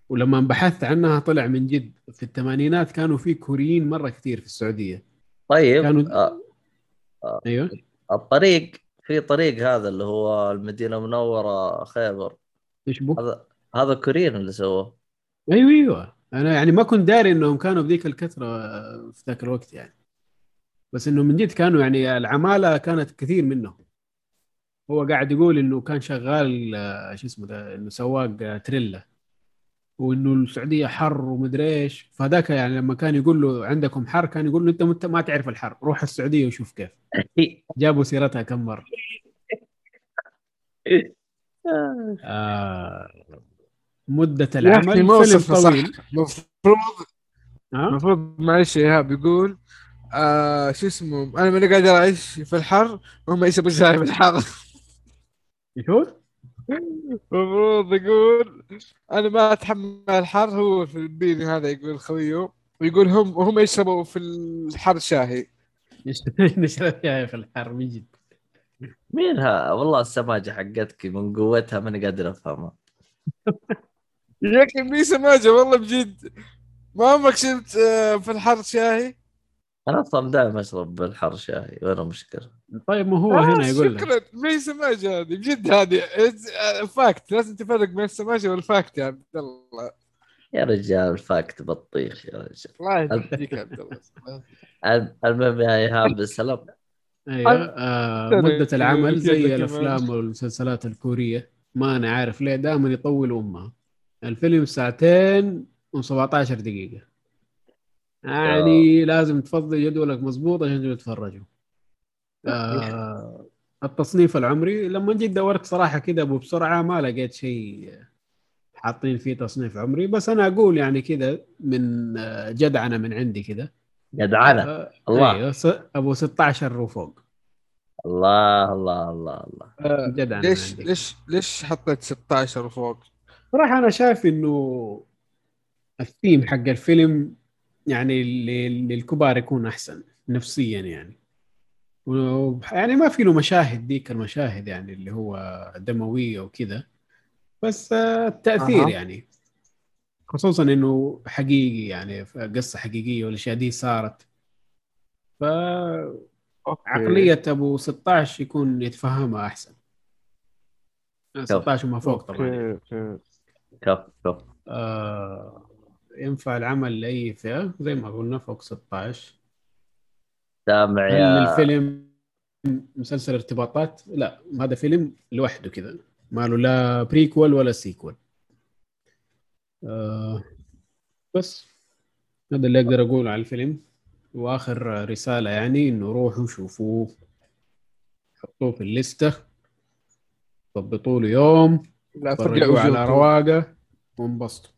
ولما بحثت عنها طلع من جد في الثمانينات كانوا في كوريين مرة كثير في السعودية. طيب كانوا... أيوة الطريق، في طريق هذا اللي هو المدينة المنورة خيبر، هذا كوريين اللي سووه. أيوة أنا يعني ما كنت داري إنهم كانوا بذيك الكثرة في ذاك الوقت، يعني بس إنه من جد كانوا، يعني العمالة كانت كثير منهم. هو قاعد يقول إنه كان شغال شو اسمه ده، إنه سواق تريلا وانه السعوديه حر ومدري ايش، فهذاك يعني لما كان يقول له عندكم حر كان يقول له انت ما تعرف الحر، روح السعوديه وشوف كيف. جابوا سيرتها كم مره. مده العمل فيلم طويل المفروض معلش ايهاب يقول شو اسمه، انا ما قاعد اعيش في الحر وهم يسبوا الزاي في الحر. يقول المفروض يقول أنا ما أتحمل الحر، هو في البين هذا يقول خويه، ويقول هم يشربوا في الحر شاهي. نشرب شاهي في الحر من جد. مينها والله السماجة حقتك من قوتها ما أنا قادر أفهمها. يا أخي مين سماجة والله بجد، ما عمرك شربت في الحر شاهي؟ أنا أصلاً دائما أشرب بالحر شاهي ولا مشكلة. طيب ما هو هنا يقول لك شكراً مين سماجة هذه بجد، هذه فاكت، لازم تفرق بين السماجة والفاكت يا عبد الله. يا رجال الفاكت بطيخ يا رجال. الله يهديك يا عبد الله. المهم يا إيهاب السلام. أيوة مدة العمل زي الأفلام والمسلسلات الكورية، ما أنا عارف ليه دائما يطول أمها. الفيلم 2 ساعتين و17 دقيقة يعني لازم تفضل جدولك مضبوط عشان تتفرجوا. التصنيف العمري لما جيت دورت صراحة كده بسرعة ما لقيت شيء حاطين فيه تصنيف عمري، بس أنا أقول يعني كده من جدعنة من عندي كده جدعنة. الله أبو 16 وفوق. الله الله الله الله. جدعنة. ليش حطيت 16 وفوق؟ صراحة أنا شايف إنه الثيم حق الفيلم يعني للكبار يكون أحسن نفسياً يعني، ويعني ما في له مشاهد ديك المشاهد يعني اللي هو دموية وكذا، بس التأثير يعني خصوصاً إنه حقيقي يعني قصة حقيقية والأشياء دي صارت، فعقلية أبو 16 يكون يتفهمها أحسن. 16 وما فوق طبعاً. كف ينفع العمل لأي فئة زي ما قلنا فوق 16. سامع يا الفيلم مسلسل ارتباطات؟ لا هذا فيلم لوحده كذا ما له لا بريكول ولا سيكول. بس هذا اللي أقدر أقوله على الفيلم. وآخر رسالة يعني إنه روحوا شوفوه، حطوه في الليستة، ضبطوا له يوم، فرجوا على رواقة وانبسطوا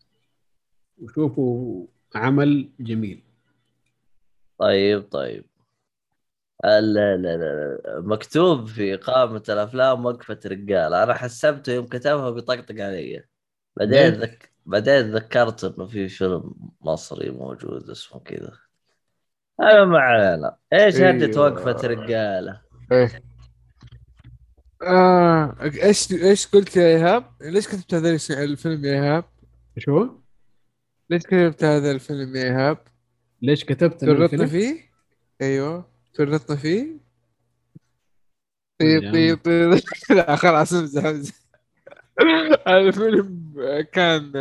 وشوفوا عمل جميل. طيب لا مكتوب في قائمة الأفلام وقفة رجال، أنا حسبته يوم كتبها بيطقطق علي، بعدين ذكرت إنه في فيلم مصري موجود اسمه كذا. أنا ما علينا إيش هدت وقفة رجالة. إيش قلت يا إيهاب؟ ليش كتبت هذا الفيلم يا إيهاب؟ شو؟ ليش كتبت هذا الفيلم يا إيهاب؟ ليش كتبت الفيلم فيه؟ ايوه تورطنا فيه. طيب لا خلاص امزح. الفيلم كان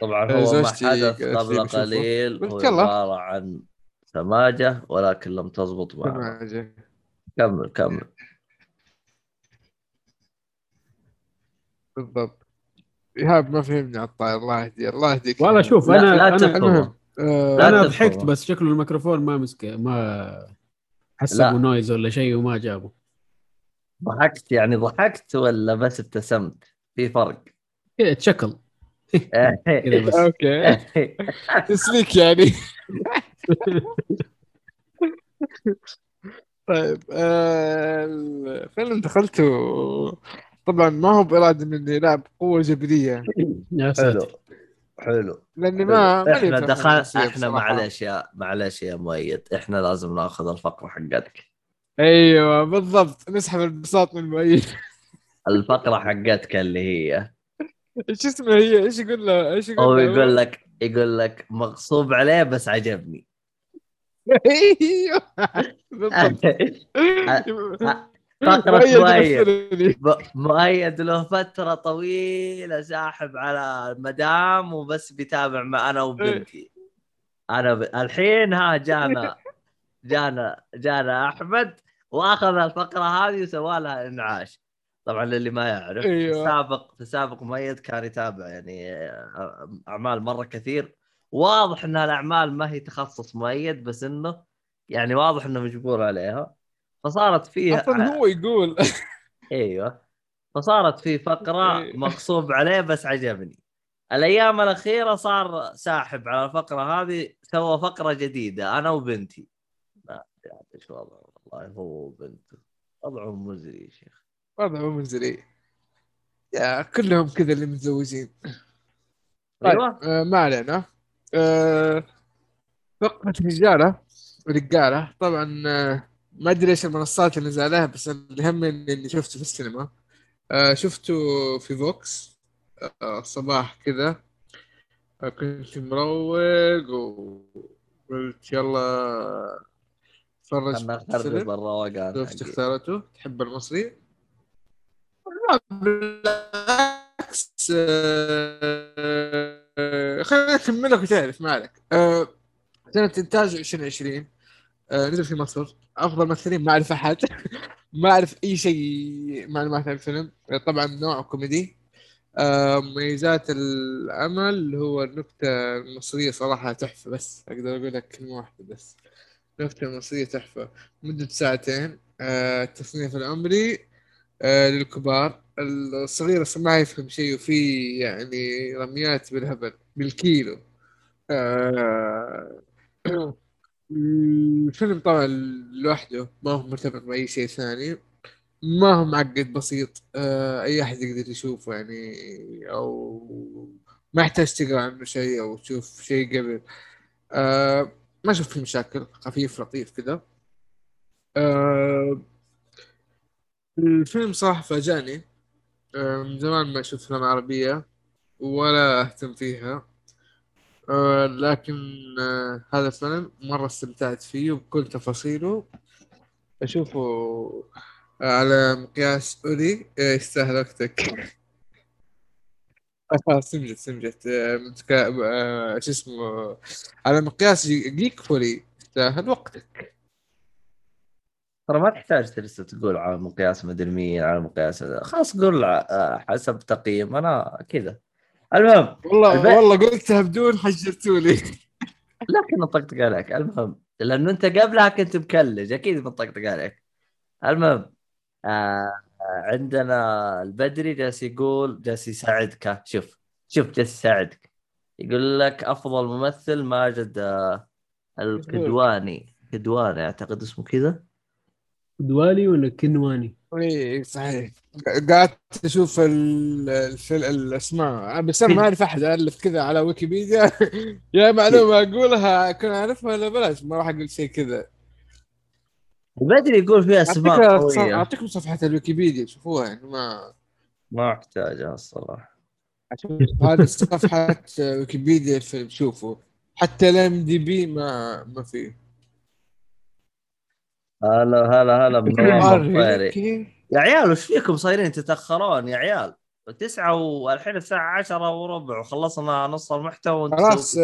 طبعا هو ما حدث قبل قليل، هو عبارة عن سماجة ولكن لم تزبط معه. كمل بالضبط. إيهاب ما فهمني على الطائر. الله يهديك والله. شوف أنا ضحكت بس شكله الميكروفون ما مسكه، ما حسبوا نويز ولا شيء وما جابوا. ضحكت يعني ضحكت ولا بس ابتسمت؟ في فرق كذا شكل كذا بس. اوكي تسليك يعني. طيب الفيلم دخلته طبعا ما هو بإرادة مني، لا بقوة جبرية. يا ساتر حلو. لأني ما احنا معلش يا مؤيد، احنا لازم ناخذ الفقرة حقتك. ايوه بالضبط، نسحب البساط من مؤيد. الفقرة حقتك اللي هي ايش اسمها هي؟ ايش يقول له؟ ايش يقول له؟ يقول لك مغصوب عليه بس عجبني. ايوه بالضبط. فقرة مؤيد له فترة طويلة ساحب على المدام وبس بيتابع مع أنا وبنتي. الحين ها جانا أحمد وأخذ الفقرة هذه وسوالها إنعاش. طبعا للي ما يعرف أيوة. سابق مؤيد كان يتابع يعني اعمال مره كثير، واضح ان الاعمال ما هي تخصص مؤيد، بس انه يعني واضح انه مجبور عليها، فصارت فيه اصلا هو يقول ايوه، فصارت فيه فقره مقصوب عليه بس عجبني. الايام الاخيره صار ساحب على الفقره هذه، سوى فقره جديده انا وبنتي. لا يعني ايش وضعه والله، هو بنته وضعه مزري يا شيخ، وضعه مزري يا كلهم كذا اللي متزوجين. ايوه ما علينا. فقره رجاله ورجاله طبعا. ما ادري ايش المنصات اللي نزلها، بس الهم اللي شفته في السينما، شفته في فوكس صباح كذا، كنت مروق وقلت يلا اتفرج بالرواقه. شفت اختارته تحب المصري؟ بالعكس خليني اكملك وتعرف مالك. سنه انتاج 2020 نزل في مصر، افضل ممثلين ما اعرف احد ما اعرف اي شيء معلومات عن الفيلم. طبعا نوع كوميدي، مميزات العمل هو النكتة المصرية صراحة تحفة، بس أقدر أقول لك كلمة واحدة بس، النكتة المصرية تحفة. مدة ساعتين. التصنيف العمري للكبار، الصغير ما يفهم شيء، وفي يعني رميات بالهبل بالكيلو. الفيلم طبعا لوحده ما هو مرتبط بأي شيء ثاني، ما هو معقد، بسيط، أي أحد يقدر يشوفه يعني، أو ما يحتاج تقرأ عنه شيء أو تشوف شيء قبل. ما شوف فيه مشاكل، خفيف لطيف كده. الفيلم صراحة فاجأني، من زمان ما أشوف فيلم عربية ولا أهتم فيها، لكن هذا الفيلم مرة استمتعت فيه بكل تفاصيله. أشوفه على مقياس أولي يستاهل وقتك. سمجت شو اسمه، على مقياس جيك فولي يستاهل وقتك. ترى ما تحتاج تلسة تقول على مقياس مدرمية، على مقياس خلاص قول حسب تقييم أنا كذا. المهم والله قلتها بدون حجرتولي لكن نطقت عليك. المهم لأنه أنت قبلها كنت مكلج أكيد بنطقت عليك. المهم عندنا البدري جالس يقول، جالس يساعدك، شوف جالس يساعدك، يقول لك أفضل ممثل ماجد الكدواني أعتقد اسمه كذا، كدواني ولا كنواني؟ إيه صحيح. قعدت أشوف الأسماء بس أنا ما أعرف أحد ألف كذا على ويكيبيديا يا معلومة أقولها كنت أعرفها ولا بلاش، ما راح أقول شيء كذا. البدري يقول فيها اسماء قويه، اعطيكم صفحه الويكيبيديا شوفوها يعني، ما احتاجها الصراحه. هذه صفحه ويكيبيديا الفيلم، شوفوا حتى الام دي بي ما فيه. هلا منورين يا عيال، وش فيكم صايرين تتاخرون يا عيال؟ 9 والحين الساعه 10 وربع وخلصنا نص المحتوى. خلاص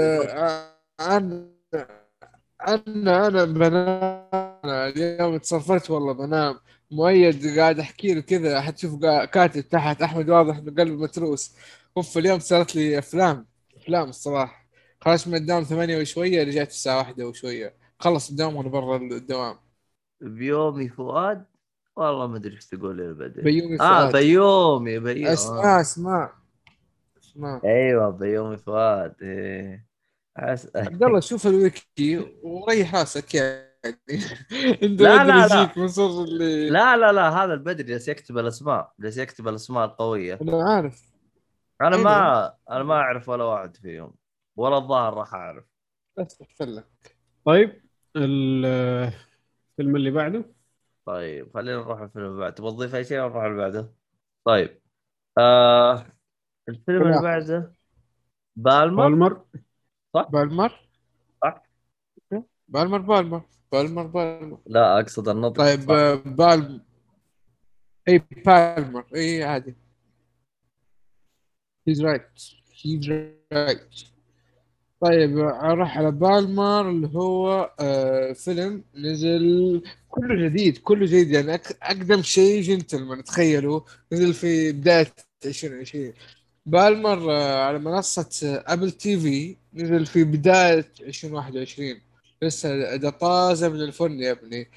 انا بنام اليوم، تصرفت والله بنام. مؤيد قاعد احكي له كذا، حتشوف كاتب تحت احمد واضح انه قلب متروس. اوف اليوم صارت لي افلام الصراحه. خلاص من الدوام 8 وشويه، رجعت الساعه 1 وشويه، خلص الدوام وانا برا الدوام. بيومي فؤاد والله ما ادري ايش تقول لي بعدين. بيومي فؤاد بيومي اسمع ايوه بيومي فؤاد. إيه. عبدالله شوف الويكي وريح راسك يعني. لا هذا البدري جالس يكتب الاسماء، القويه. انا عارف، انا ما اعرف ولا واحد فيهم، ولا الظاهر راح اعرف بس احفلك. طيب الفيلم اللي بعده، طيب خلينا نروح الفيلم اللي بعده. بضيف اي شيء ونروح اللي بعده؟ طيب الفيلم اللي بعده بالمر بالمر. لا اقصد النطق. طيب بالمر اي عادي. He's right. طيب راح على بالمر اللي هو فيلم نزل كله جديد كله جديد يعني أقدم شيء جنتلمان تخيلوا نزل في بداية 2020. بالمر على منصة أبل تي في نزل في بداية 2021 لسه ده طازة من الفن يا ابني.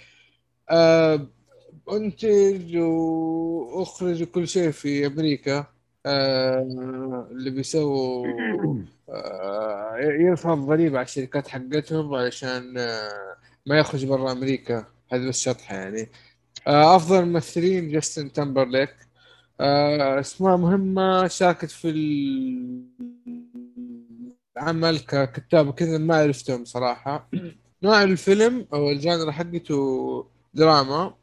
أنتج وأخرج كل شيء في أمريكا. اللي بيسووا يرفع الضريبة على الشركات حقتهم علشان ما يخرج برا أمريكا هذا الشطحة يعني. أفضل ممثلين جاستن تيمبرليك اسمها مهمة شاركت في العمل ككتاب وكذا ما عرفتهم صراحة. نوع الفيلم أو الجانر حقته دراما.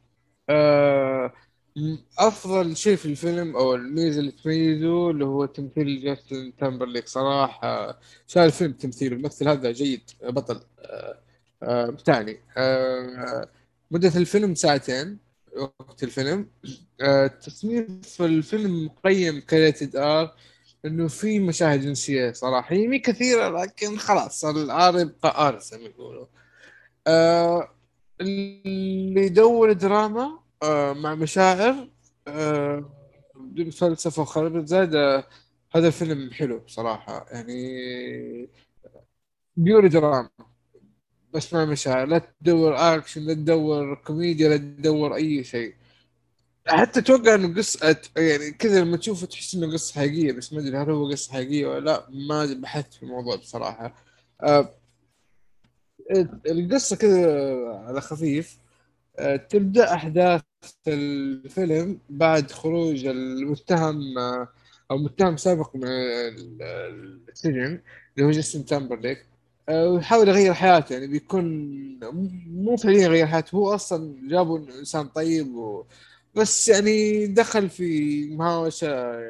أفضل شيء في الفيلم أو الميزة اللي تميزه اللي هو تمثيل جاستن تيمبرليك صراحة شايل الفيلم تمثيله الممثل هذا جيد بطل تاني. مدة الفيلم ساعتين وقت الفيلم. تصنيف الفيلم مقيم كريتد آر إنه في مشاهد جنسية صراحة هي مي كثيرة لكن خلاص الآر يبقى آر زي ما يقولوا. اللي يدور دراما مع مشاعر بدون فلسفة وخربت زادة هذا الفيلم حلو صراحة يعني بيوري دراما بس مع مشاعر. لا تدور أكشن لا تدور كوميديا لا تدور أي شيء حتى توقع إنه قصة يعني كذا لما تشوفه تحس إنه قصة حقيقية بس ما أدري هل هو قصة حقيقية ولا لا ما بحثت في الموضوع بصراحة. القصة كذا على خفيف تبدأ أحداث الفيلم بعد خروج المتهم أو متهم سابق من السجن اللي هو جاستن تيمبرليك ويحاول يغير حياته يعني بيكون مو فعليا يغير حياته هو أصلا جابه إنسان طيب بس يعني دخل في مهاوشة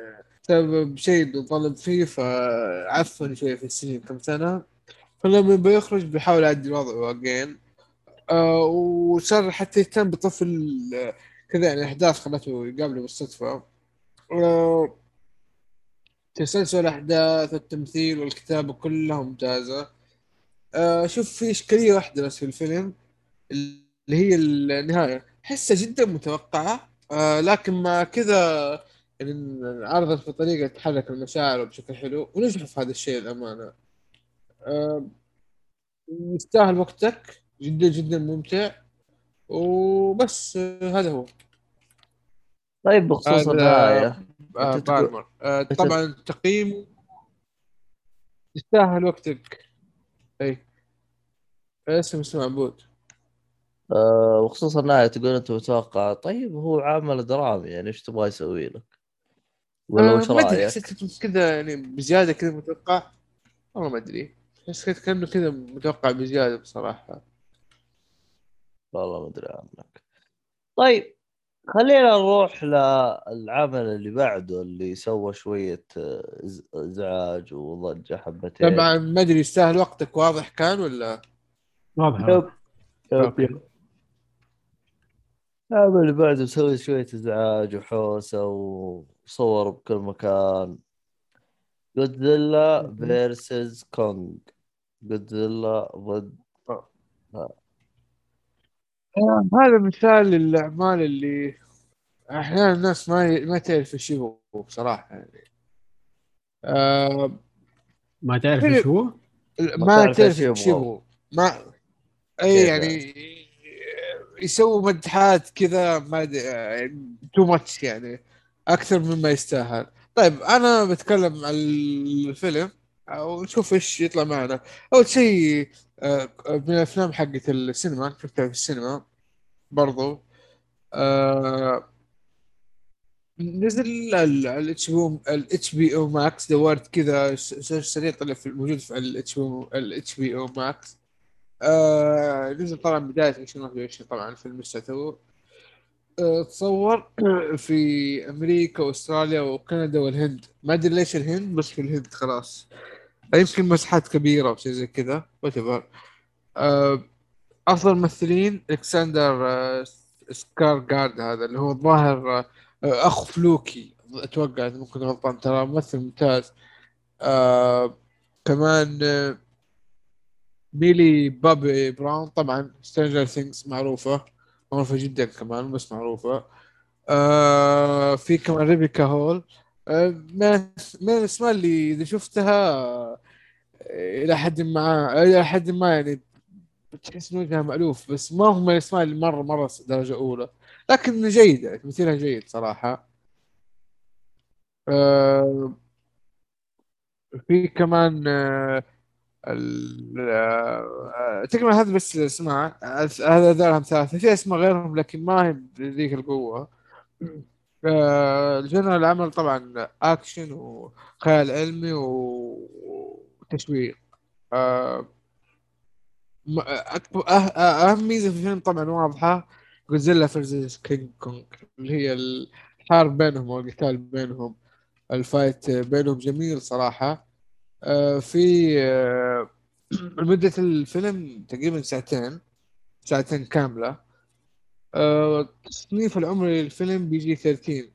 سبب شيء يطالب فيه فعفن شوية في السجن كم سنة فلما بيخرج بيحاول يعدل وضعه again وصار حتى يهتم بطفل كذا يعني أحداث خلته يقابله بالصدفة. تسلسل الأحداث التمثيل والكتابة كلها ممتازة. شوف في إشكالية واحدة بس في الفيلم اللي هي النهاية حسة جدا متوقعة لكن مع كذا عرضت بطريقة تحرك المشاعر بشكل حلو ونجح في هذا الشيء الأمانة. يستاهل وقتك جدا جدا ممتع وبس هذا هو. طيب بخصوص بالمر طبعا تقييم يستاهل وقتك اي اسمه عبود وخصوصا انها تقول انت متوقع طيب هو عامل درامي يعني ايش تبغى يسوي لك ولا وش رايك؟ حسيت كذا يعني بزياده كذا متوقع والله ما ادري حسيت كانه كذا متوقع بزياده بصراحه والله ما ادري عنك. طيب خلينا نروح للعمل اللي بعده اللي سوى شويه ازعاج وضجه حبتين طبعا ما ادري يستاهل وقتك واضح كان ولا واضح العمل اللي بعده سوى شويه ازعاج وحوسه وصور بكل مكان Godzilla vs. Kong. Godzilla ضد هذا مثال للأعمال اللي أحيانا الناس ما تعرف إيش هو بصراحة يعني ما تعرف إيش هو ما تعرف إيش هو ما أي يعني يسووا مدحات كذا ما تو ماتش يعني أكثر مما يستاهل. طيب أنا بتكلم عن الفيلم ونشوف إيش يطلع معنا. أول شيء من الأفلام حقة السينما شفتها في السينما برضو نزل ال HBO Max دورت كذا سريع طلع في موجود في ال HBO Max نزل طبعا بداية 2021 طبعا الفيلم استوى تصور في أمريكا وأستراليا وكندا والهند ما أدري ليش الهند بس في الهند خلاص يمكن مساحات كبيرة وشيء زي كذا وتبار. أفضل ممثلين ألكسندر سكارسغارد هذا اللي هو الظاهر أخو فلوكي أتوقع ممكن غلطان ترى ممثل ممتاز. كمان ميلي بوبي براون طبعا سترينجر ثينجز معروفة، معروفة جدا كمان، بس معروفة. في كمان ريبيكا هول، من الاسماء اللي إذا شفتها إلى حد ما يعني تحس إن وجهها مألوف، بس ما هم الاسماء اللي مرة درجة أولى، لكن جيدة مثيلها جيد صراحة. في كمان تكمل هذا، بس اسمع هذا دارهم ثلاثة، في اسماء غيرهم لكن ما هي بذيك القوة. الجنرال العمل طبعا أكشن وخيال علمي وتشويق. أهم ميزة في الفيلم طبعا واضحة، غودزيلا vs. كونغ، اللي هي الحرب بينهم والقتال بينهم، الفايت بينهم جميل صراحة. في مدة الفيلم تقريبا ساعتين كاملة. تصنيف العمري للفيلم بيجي 30،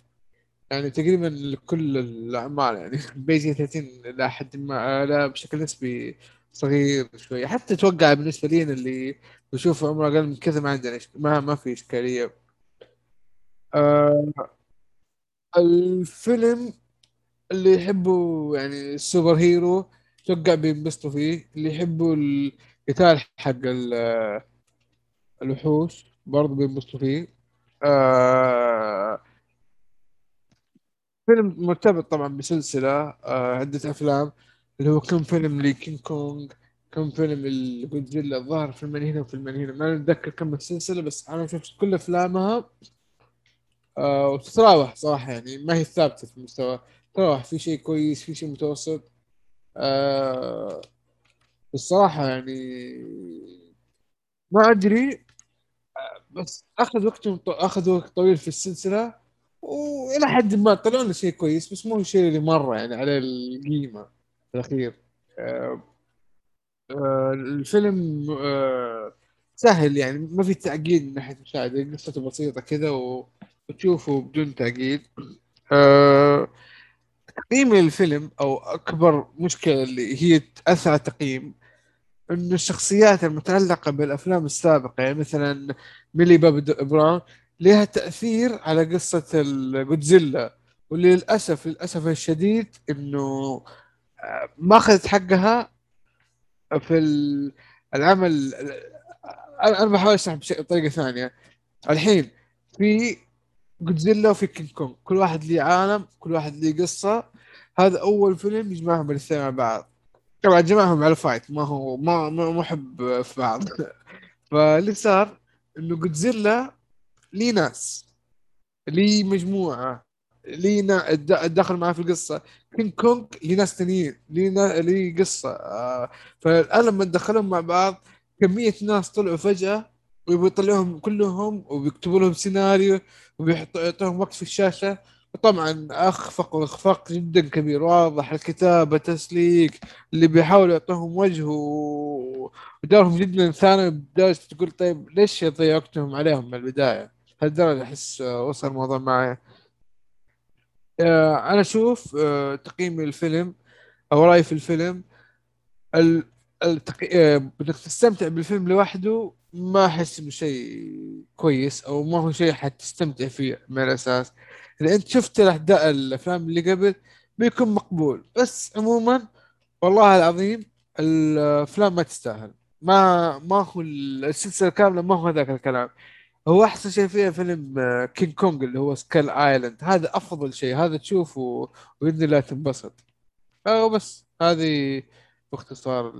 يعني تقريبا لكل الأعمال، يعني بيجي 30 لحد ما لا بشكل نسبي صغير شوي، حتى توقع بالنسبة لي اللي بشوف عمره أقل من كذا ما عندنا ما في إشكالية. الفيلم اللي يحبوا يعني السوبر هيرو توقع بينبسطوا فيه، اللي يحبوا القتال حق الوحوش برضو بينبسطوا فيه. فيلم مرتبط طبعا بسلسلة عدة أفلام، اللي هو كم فيلم لكينج كونغ، كم فيلم الجودزيلا، الظاهر فيلمين هنا وفيلمين هنا، ما نتذكر كم السلسلة، بس أنا شفت كل أفلامها وتتراوح صراحة، يعني ما هي ثابتة في المستوى، تراوح في شيء كويس في شيء متوسط. الصراحة يعني ما أدري، بس أخذ وقت طويل في السلسلة، وإلى حد ما طلعوا لنا شيء كويس، بس مو شيء اللي مرة يعني على القيمة الأخير. الفيلم سهل، يعني ما في تعقيد من ناحية المشاهدة، قصته بسيطة كذا وتشوفه بدون تعقيد. تقييم الفيلم أو أكبر مشكلة اللي هي تأثر على التقييم، إنه الشخصيات المتعلقة بالأفلام السابقة، يعني مثلا ميلي بوبي براون لها تأثير على قصة الجودزيلا، وللأسف الشديد إنه ما أخذت حقها في العمل. أنا بحاول أشرح بطريقة ثانية. الحين في جودزيلا وفي كينج كونغ، كل واحد ليه عالم، كل واحد ليه قصة. هذا أول فيلم يجمعهم الاثنين مع بعض، طبعا جمعهم على فايت، ما هو ما محب في بعض. فاللي صار إنه جودزيلا ليه ناس، ليه مجموعة، ليه الدخل معه في القصة. كينج كونغ ليه ناس تانيين، ليه قصة. فالآن لما ندخلهم مع بعض كمية ناس طلعوا فجأة، ويطلعهم كلهم وبيكتبوا لهم سيناريو وبيحطوهم وقت في الشاشة، وطبعا اخفاق جدا كبير واضح، الكتابة تسليك اللي بيحاولوا يعطوهم وجه ودارهم جدا ثاني، بداية تقول طيب ليش يضيع وقتهم عليهم من البداية؟ هالدرجة أحس وصل الموضوع معي. أنا أشوف تقييم الفيلم أو رأيي في الفيلم، بدك تستمتع بالفيلم لوحده ما أحس بشيء كويس، أو ما هو شيء حتستمتع فيه من الأساس. إذا أنت شفت الأفلام اللي قبل بيكون مقبول، بس عموما والله العظيم الأفلام ما تستاهل، ما هو السلسلة كاملة، ما هو ذاك الكلام. هو أحسن شيء فيها فيلم كينج كونغ اللي هو سكال آيلاند، هذا أفضل شيء، هذا تشوفه وإذن الله تنبسط. بس هذه باختصار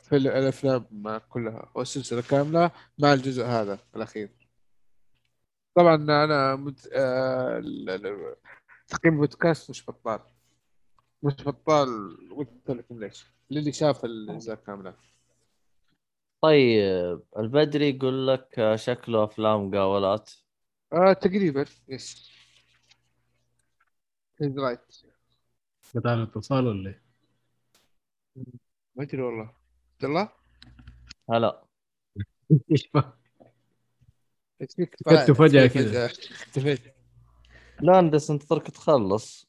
في الأفلام مع كلها والسلسلة كاملة مع الجزء هذا الأخير. طبعا أنا تقييم بودكاست مش بطال، قلت لكم ليش، للي شاف الأجزاء كاملة. طيب البدري يقول لك شكله أفلام قاولات. تقريبا يس رايت. قطع الاتصال ولا ايه؟ ما ادري والله. عبد الله هلا ايش بك؟ كنت فجأة كذا اختفيت. لا هندسة انتظرك تخلص.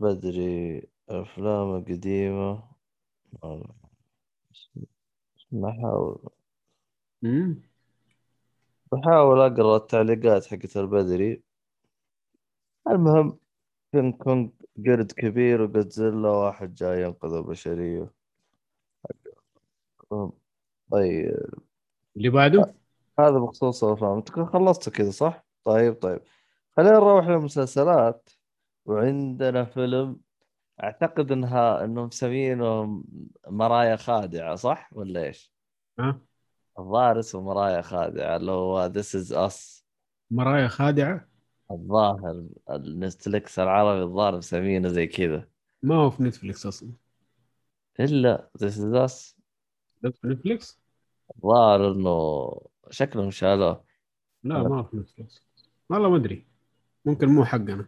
بدري افلام قديمة بحاول امم اقرا التعليقات حقت البدري. المهم كينج كونج قرد كبير وجودزيلا واحد جاي ينقذ البشرية. طيب اللي بعده هذا بخصوص الأفلام. تكون خلصت كذا صح؟ طيب خلينا نروح للمسلسلات. وعندنا فيلم أعتقد إنهم مسمينهم مرايا خادعة صح ولا إيش؟ الظاهر اسمه مرايا خادعة اللي هو This Is Us. مرايا خادعة الظاهر نتفليكس العربي الظاهر مسمينه زي كذا. ما هو في نتفليكس أصلا إلا This Is Us في نتفليكس؟ الظاهر إنه شكله مشاله. لا ما في نتفليكس والله ما أدري، ممكن مو حقنا،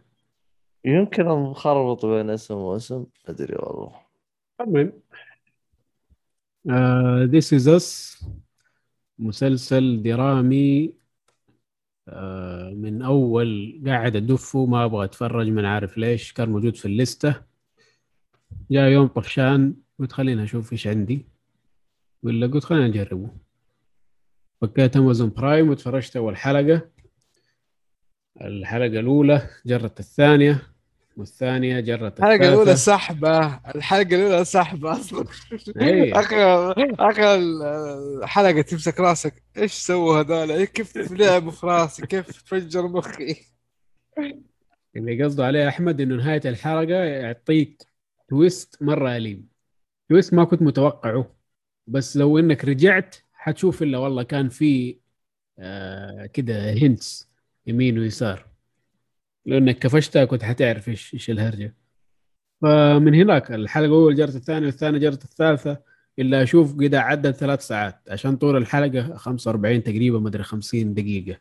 يمكن أن نخربط بين اسم واسم أدري والله. المهم This Is Us مسلسل درامي من أول قاعد أدفه ما أبغى أتفرج، من عارف ليش كان موجود في الليستة، جاء يوم طفشان وتخليني أشوف إيش عندي ولا قلت خلينا نجربه. فكيت أمازون برايم وتفرجت أول حلقة، الحلقة الأولى جرت الثانية والثانية جرت الثالثة. الحلقة الأولى سحبة، الحلقة الأولى سحبة أصلاً. أخر الحلقة تمسك راسك إيش سووا هذول، كيف تلعبوا في راسي، كيف تفجر مخي. اللي قصده عليه أحمد إنه نهاية الحلقة يعطيك تويست مرة أليم، تويست ما كنت متوقعه، بس لو إنك رجعت حتشوف إلا والله كان في كده هينتس يمين ويسار، لأنك كفشتها كنت حتعرف إيش الهرجة. فمن هناك الحلقة أول جرت الثانية والثانية جرت الثالثة، إلا أشوف قد عدت 3 ساعات عشان طول الحلقة 45 تقريبا مدري 50 دقيقة.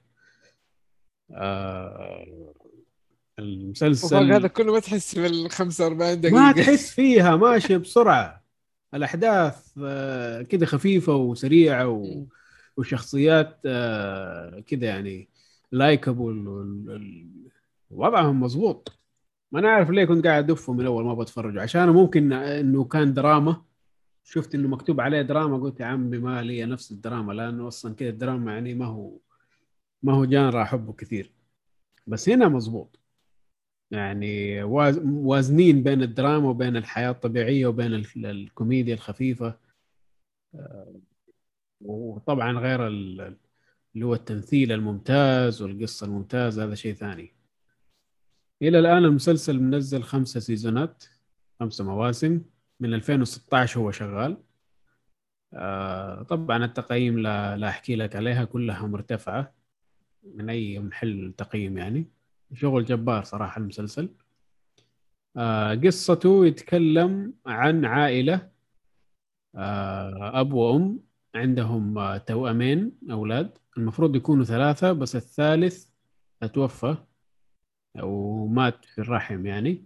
المسلسل هذا كله ما تحس بال 45 دقيقة، ما تحس فيها، ماشي بسرعة، الأحداث كده خفيفة وسريعة وشخصيات كده يعني لايكابل ووضعهم مظبوط. ما أنا عارف ليه كنت قاعد أدفه من الأول ما بتفرج، عشان ممكن إنه كان دراما، شفت إنه مكتوب عليه دراما قلت يا عمي ما لي نفس الدراما، لأنه أصلا كده الدراما يعني ما هو جانرا أحبه كثير، بس هنا مظبوط يعني وازنين بين الدراما وبين الحياة الطبيعية وبين الكوميديا الخفيفة. وطبعا غير اللي هو التمثيل الممتاز والقصة الممتازة، هذا شيء ثاني. إلى الآن المسلسل منزل 5 سيزونات 5 مواسم من 2016 هو شغال. طبعا التقييم لا أحكي لك عليها، كلها مرتفعة من أي محل تقييم، يعني شغل جبار صراحة المسلسل. قصته يتكلم عن عائلة، أب وأم عندهم توأمين أولاد، المفروض يكونوا 3 بس الثالث اتوفى أو مات في الرحم يعني.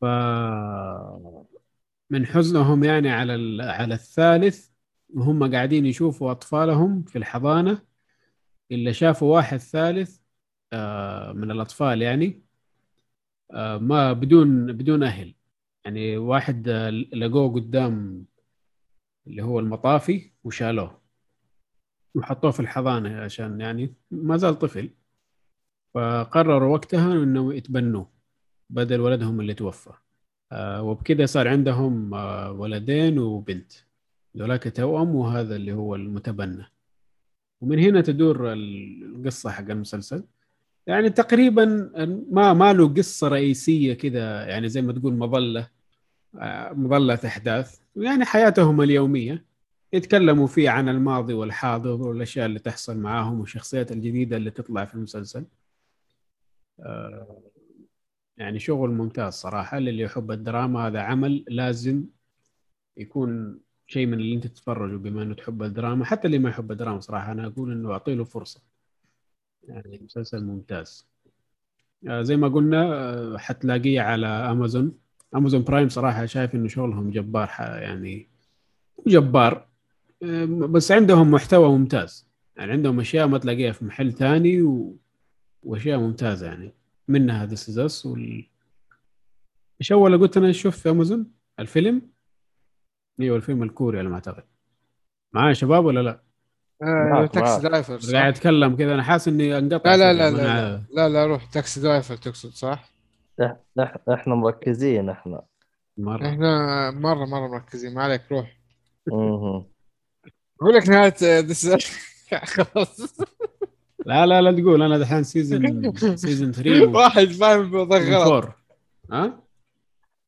فمن حزنهم يعني على الثالث هم قاعدين يشوفوا أطفالهم في الحضانة، إلا شافوا واحد ثالث من الأطفال يعني ما بدون أهل يعني، واحد لقوه قدام اللي هو المطافي وشالوه وحطوه في الحضانة عشان يعني ما زال طفل، فقرروا وقتها إنه يتبنوه بدل ولدهم اللي توفى. وبكده صار عندهم ولدين وبنت، ذولاك توأم وهذا اللي هو المتبنى. ومن هنا تدور القصة حق المسلسل يعني، تقريبا ما له قصة رئيسية كده يعني، زي ما تقول مظلة أحداث يعني، حياتهم اليومية يتكلموا فيه عن الماضي والحاضر والأشياء اللي تحصل معاهم والشخصيات الجديدة اللي تطلع في المسلسل. يعني شغل ممتاز صراحة، للي يحب الدراما هذا عمل لازم يكون شيء من اللي انت تتفرجوا بما انه تحب الدراما، حتى اللي ما يحب الدراما صراحة أنا أقول انه أعطي له فرصة، يعني مسلسل ممتاز. زي ما قلنا حتلاقيه على أمازون برايم. صراحة شايف انه شغلهم جبار يعني جبار، بس عندهم محتوى ممتاز يعني، عندهم أشياء ما تلاقيها في محل ثاني وأشياء ممتازة يعني، منها This Is Us. إيش أول قلت أنا أشوف في أمازون الفيلم ايوه الفيلم الكوري على ما اعتقد. معايا شباب ولا لا؟ ايوه تاكسي درايفر. قاعد اتكلم كذا انا حاسس اني انقطع. لا لا لا لا, لا لا روح تاكسي درايفر تقصد صح؟ لا احنا مركزين احنا مرة مركزين ما عليك روح. اقول لك نهاية ديس خلاص. لا لا لا تقول انا دحين سيزن 3 واحد فاهم الموضوع غلط. ها؟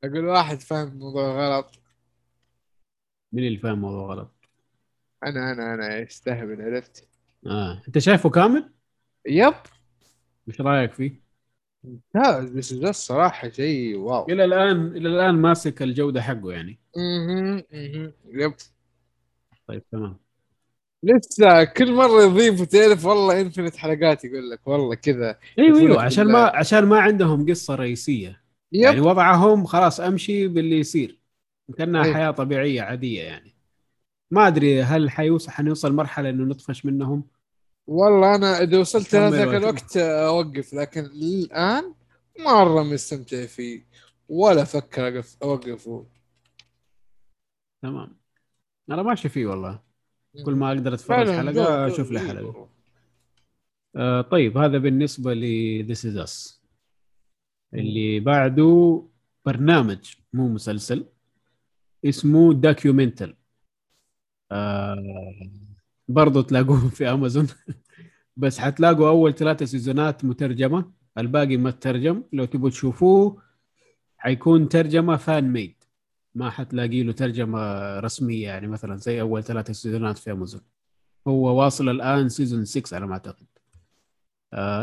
اقول واحد فاهم الموضوع غلط. مين اللي فاهم الموضوع غلط؟ انا استهبل عرفت. انت شايفه كامل؟ يب. ايش رايك فيه؟ لا بس ده الصراحة شيء واو. إلى الآن ماسك الجودة حقه يعني. يب. طيب تمام. لسه كل مرة يضيف وتعرف والله إنفينيت حلقات يقول لك والله كذا. أيوة عشان ما عندهم قصة رئيسية. يعني وضعهم خلاص أمشي باللي يصير. كأنها حياة طبيعية عادية يعني. ما أدري هل حنوصل مرحلة إنه نطفش منهم. والله أنا إذا وصلت لهذاك الوقت أوقف، لكن الآن مرة مستمتع فيه ولا أفكر أوقفه. تمام أنا ماشي فيه والله، كل ما أقدر أتفرج حلقة أشوف لي حلقة. طيب هذا بالنسبة ل This Is Us. اللي بعده برنامج مو مسلسل اسمه Documental، برضو تلاقوه في أمازون. بس حتلاقوا أول 3 سيزونات مترجمة، الباقي ما ترجم. لو تبوا تشوفوه حيكون ترجمة فان ميد، ما حتلاقي له ترجمة رسمية يعني مثلا زي أول 3 سيزونات في أمازون. هو واصل الآن سيزون 6 على ما أعتقد.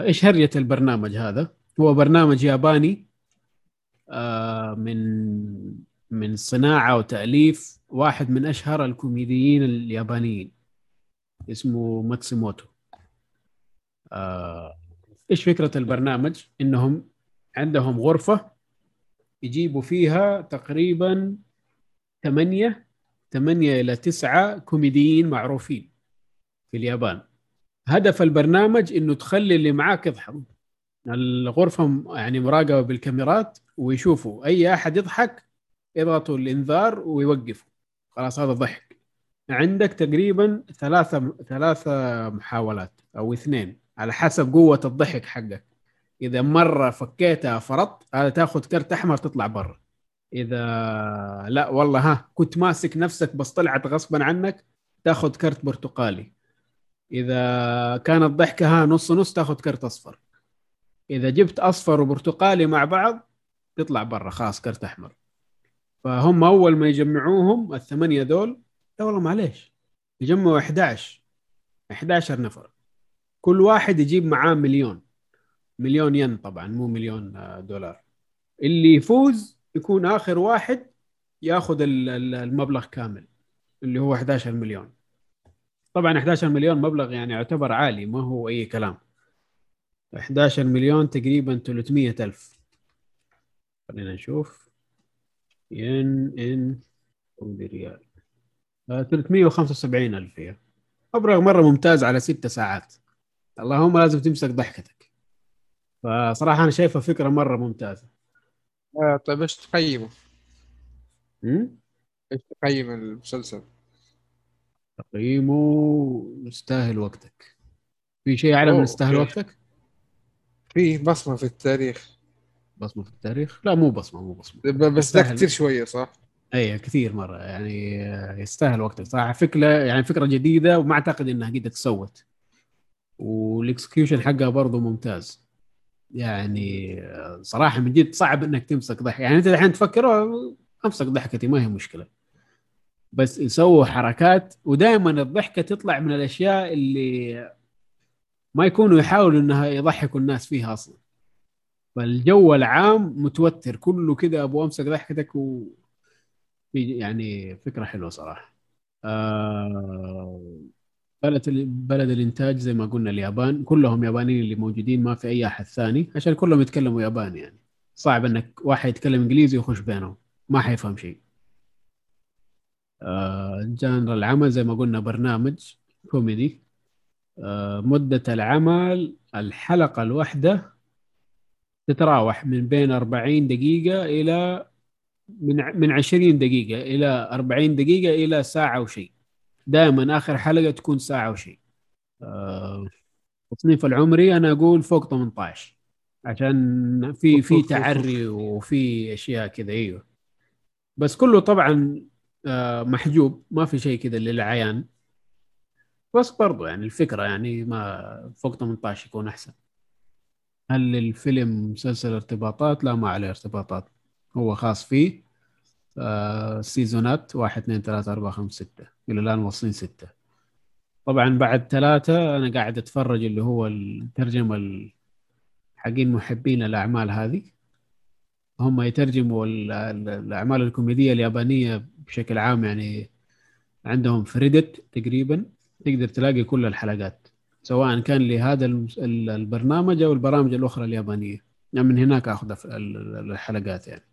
إيش هرجة البرنامج هذا؟ هو برنامج ياباني من صناعة وتأليف واحد من أشهر الكوميديين اليابانيين اسمه ماتسوموتو. إيش فكرة البرنامج؟ إنهم عندهم غرفة يجيبوا فيها تقريباً 8 إلى 9 كوميديين معروفين في اليابان. هدف البرنامج إنه تخلي اللي معاك يضحك. الغرفة يعني مراقبة بالكاميرات ويشوفوا أي أحد يضحك يضغطوا الإنذار ويوقفوا، خلاص هذا ضحك. عندك تقريباً 3 محاولات أو 2 على حسب قوة الضحك حقك. إذا مرة فكيتها فرط هذا تأخذ كرت أحمر تطلع برا. إذا لا والله ها كنت ماسك نفسك بس طلعت غصباً عنك تأخذ كرت برتقالي. إذا كانت ضحكة ها نص نص تأخذ كرت أصفر. إذا جبت أصفر وبرتقالي مع بعض تطلع برا خلاص كرت أحمر. فهم أول ما يجمعوهم 8 دول، لا والله معليش، يجمعوا 11 نفر، كل واحد يجيب معاه مليون ين، طبعا مو مليون دولار. اللي يفوز يكون آخر واحد يأخذ المبلغ كامل اللي هو 11 مليون. طبعا 11 مليون مبلغ يعني يعتبر عالي، ما هو أي كلام. 11 مليون تقريبا 300,000. خلينا نشوف ين ريال 375,000 هي. أبرغ مرة ممتاز على 6 ساعات. اللهم لازم تمسك ضحكتك. فصراحة أنا شايفها فكرة مرة ممتازة. طيب إيش تقيمه؟ إيش تقيم المسلسل؟ تقيمه يستاهل وقتك. في شيء أعلى من يستاهل وقتك؟ في بصمة في التاريخ. بصمة في التاريخ؟ لا مو بصمة. بس ده كتير شوية صح؟ أيه كثير مرة يعني يستاهل وقتك صراحة. فكرة جديدة وما أعتقد إنها قد تسوت، والإكسكيوشن حقها برضو ممتاز يعني صراحة. من جد صعب إنك تمسك ضحك يعني. أنت الحين تفكر أمسك ضحكتي ما هي مشكلة، بس يسووا حركات ودائما الضحكة تطلع من الأشياء اللي ما يكونوا يحاولوا إنها يضحكوا الناس فيها أصلا. فالجو العام متوتر كله كده أبو أمسك ضحكتك يعني فكرة حلوة صراحة. بلد الإنتاج زي ما قلنا اليابان، كلهم يابانيين اللي موجودين، ما في أي أحد ثاني عشان كلهم يتكلموا ياباني يعني. صعب أنك واحد يتكلم إنجليزي ويخش بينهم ما حيفهم شيء. جانر العمل زي ما قلنا برنامج كوميدي. مدة العمل الحلقة الواحدة تتراوح من بين 40 دقيقة إلى من 20 دقيقة إلى 40 دقيقة إلى ساعة وشيء. دائما آخر حلقة تكون ساعة وشيء. التصنيف العمري أنا أقول فوق 18 عشان في تعري وفي أشياء كذا. أيوه بس كله طبعا محجوب، ما في شيء كذا للعيان، بس برضو يعني الفكرة يعني ما فوق 18 يكون أحسن. هل الفيلم مسلسل ارتباطات؟ لا ما عليه ارتباطات، هو خاص فيه. سيزونات 1 2 3 4 5 6، إلى الآن وصلين 6. طبعا بعد 3 أنا قاعد أتفرج اللي هو الترجمة حقين محبين الأعمال هذه، هم يترجموا الأعمال الكوميدية اليابانية بشكل عام. يعني عندهم في ريدت تقريبا تقدر تلاقي كل الحلقات سواء كان لهذا البرنامج أو البرامج الأخرى اليابانية، يعني من هناك أخذ الحلقات يعني.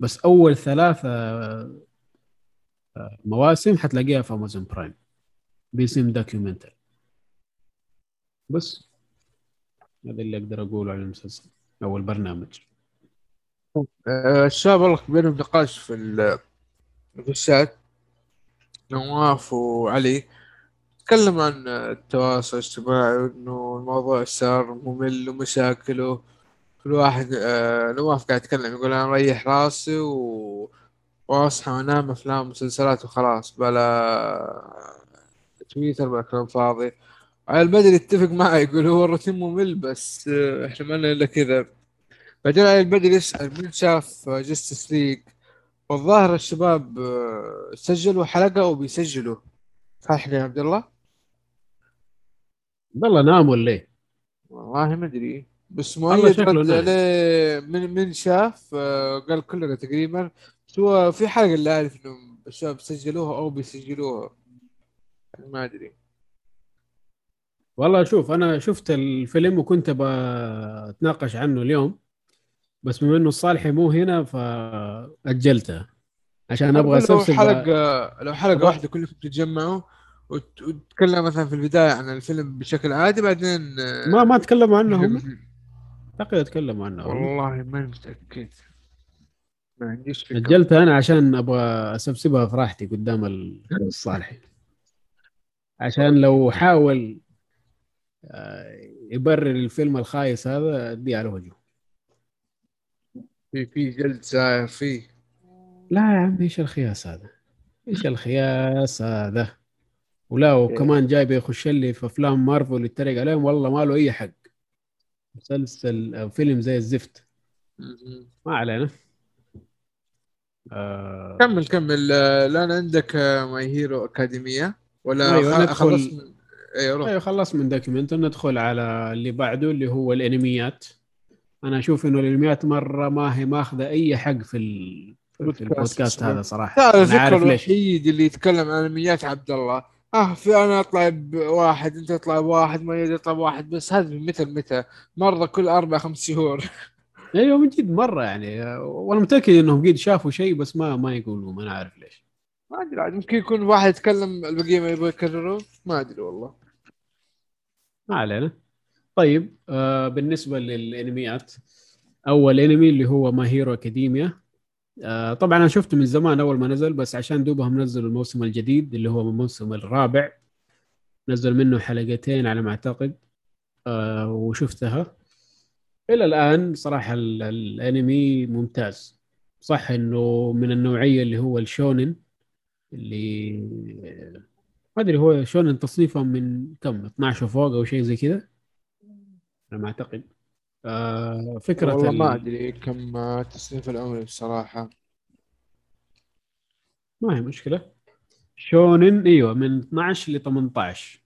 بس أول 3 مواسم حتلاقيها في أمازون برايم باسم دوكيومنتال. بس هذا اللي أقدر أقوله عن المسلسل أو البرنامج. الشباب والله بينهم نقاش في الشات، نواف وعلي تكلم عن التواصل الاجتماعي وإنه الموضوع صار ممل ومشاكله كل واحد. نواف قاعد يتكلم يقول أنا ريح راسي وأصحى وأنام أفلام ومسلسلات وخلاص، بلا تويتر بلا كلام فاضي. على البدل يتفق معه يقول هو الروتين ممل بس إحنا ما لنا إلا كذا. بعدين على البدل يسأل مين شاف جستس ليج، والظاهر الشباب سجلوا حلقة وبيسجلوا. صحيح يا عبد الله؟ والله نام ولا ايه؟ والله ما ادري، بس مؤيد رد عليه من شاف قال كلنا تقريبا سوى في حلقة اللي اعرف انه الشباب سجلوها او بيسجلوها، ما ادري والله. شوف انا شفت الفيلم وكنت بتناقش عنه اليوم، بس بما انه الصالحي مو هنا فاجلته عشان ابغى اسوي حلقه. لو حلقه واحده كلكم تتجمعوا وتتكلم مثلا في البدايه عن الفيلم بشكل عادي، بعدين ما تكلموا عنه. اعتقد تكلموا عنه، والله ما متاكد، ما عنديش فكره. اجلته انا عشان ابغى اسبسبها في راحتي قدام الصالحي، عشان لو حاول يبرر الفيلم الخايس هذا اديه على وجهه. في جلد ساير فيه. لا يا عم ايش الخياس هذا، ايش الخياس هذا. ولا وكمان جاي بيخش لي في افلام مارفل يتريق عليهم، والله ما له اي حق. مسلسل أو فيلم زي الزفت. ما علينا. كمل. الان عندك ماي هيرو اكاديمية ولا؟ أيوة خلص من... ايوه خلص من دوكيمنت. ندخل على اللي بعده اللي هو الانميات. انا اشوف انه الانميات مره ما هي ماخذه اي حق في البودكاست هذا صراحه. انا عارف ليش اللي يتكلم عن انميات عبد الله في انا اطلع بواحد انت تطلع بواحد ما يطلع بواحد، بس هذا متى مره كل 4-5 شهور. ايوه من جد مره يعني، وانا متاكد انهم قد شافوا شيء بس ما يقولوا. ما انا عارف ليش، ما ادري عاد ممكن يكون واحد يتكلم البقيه ما يبغى يكرروا، ما ادري والله. ما علينا. طيب بالنسبة للأنميات، أول أنمي اللي هو ما هيرو أكاديميا. طبعا أنا شفته من زمان أول ما نزل، بس عشان دوبهم نزلوا الموسم الجديد اللي هو الموسم الرابع، نزل منه 2 على ما أعتقد وشفتها إلى الآن. صراحة الأنمي ممتاز، صح إنه من النوعية اللي هو الشونن، اللي ما أدري هو شونن تصنيفه من كم 12 فوق أو شيء زي كده لما أعتقد. فكرة والله ما أدري كم تصنيف العمري بصراحة، ما هي مشكلة. شونن أيوة من 12-18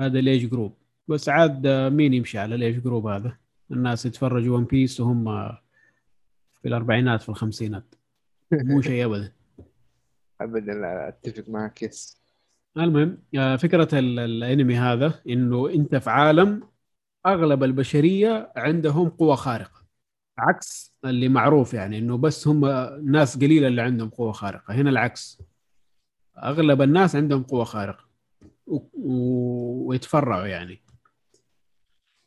هذا ليج جروب. بس عاد مين يمشي على ليج جروب هذا؟ الناس يتفرجوا ون بيس وهم في 40s في 50s، مو شيء أبدا. أبدا أتفق معك يس. المهم فكرة الأنمي هذا إنه أنت في عالم أغلب البشرية عندهم قوة خارقة، عكس اللي معروف يعني إنه بس هم ناس قليلة اللي عندهم قوة خارقة. هنا العكس، أغلب الناس عندهم قوة خارقة ويتفرعوا يعني.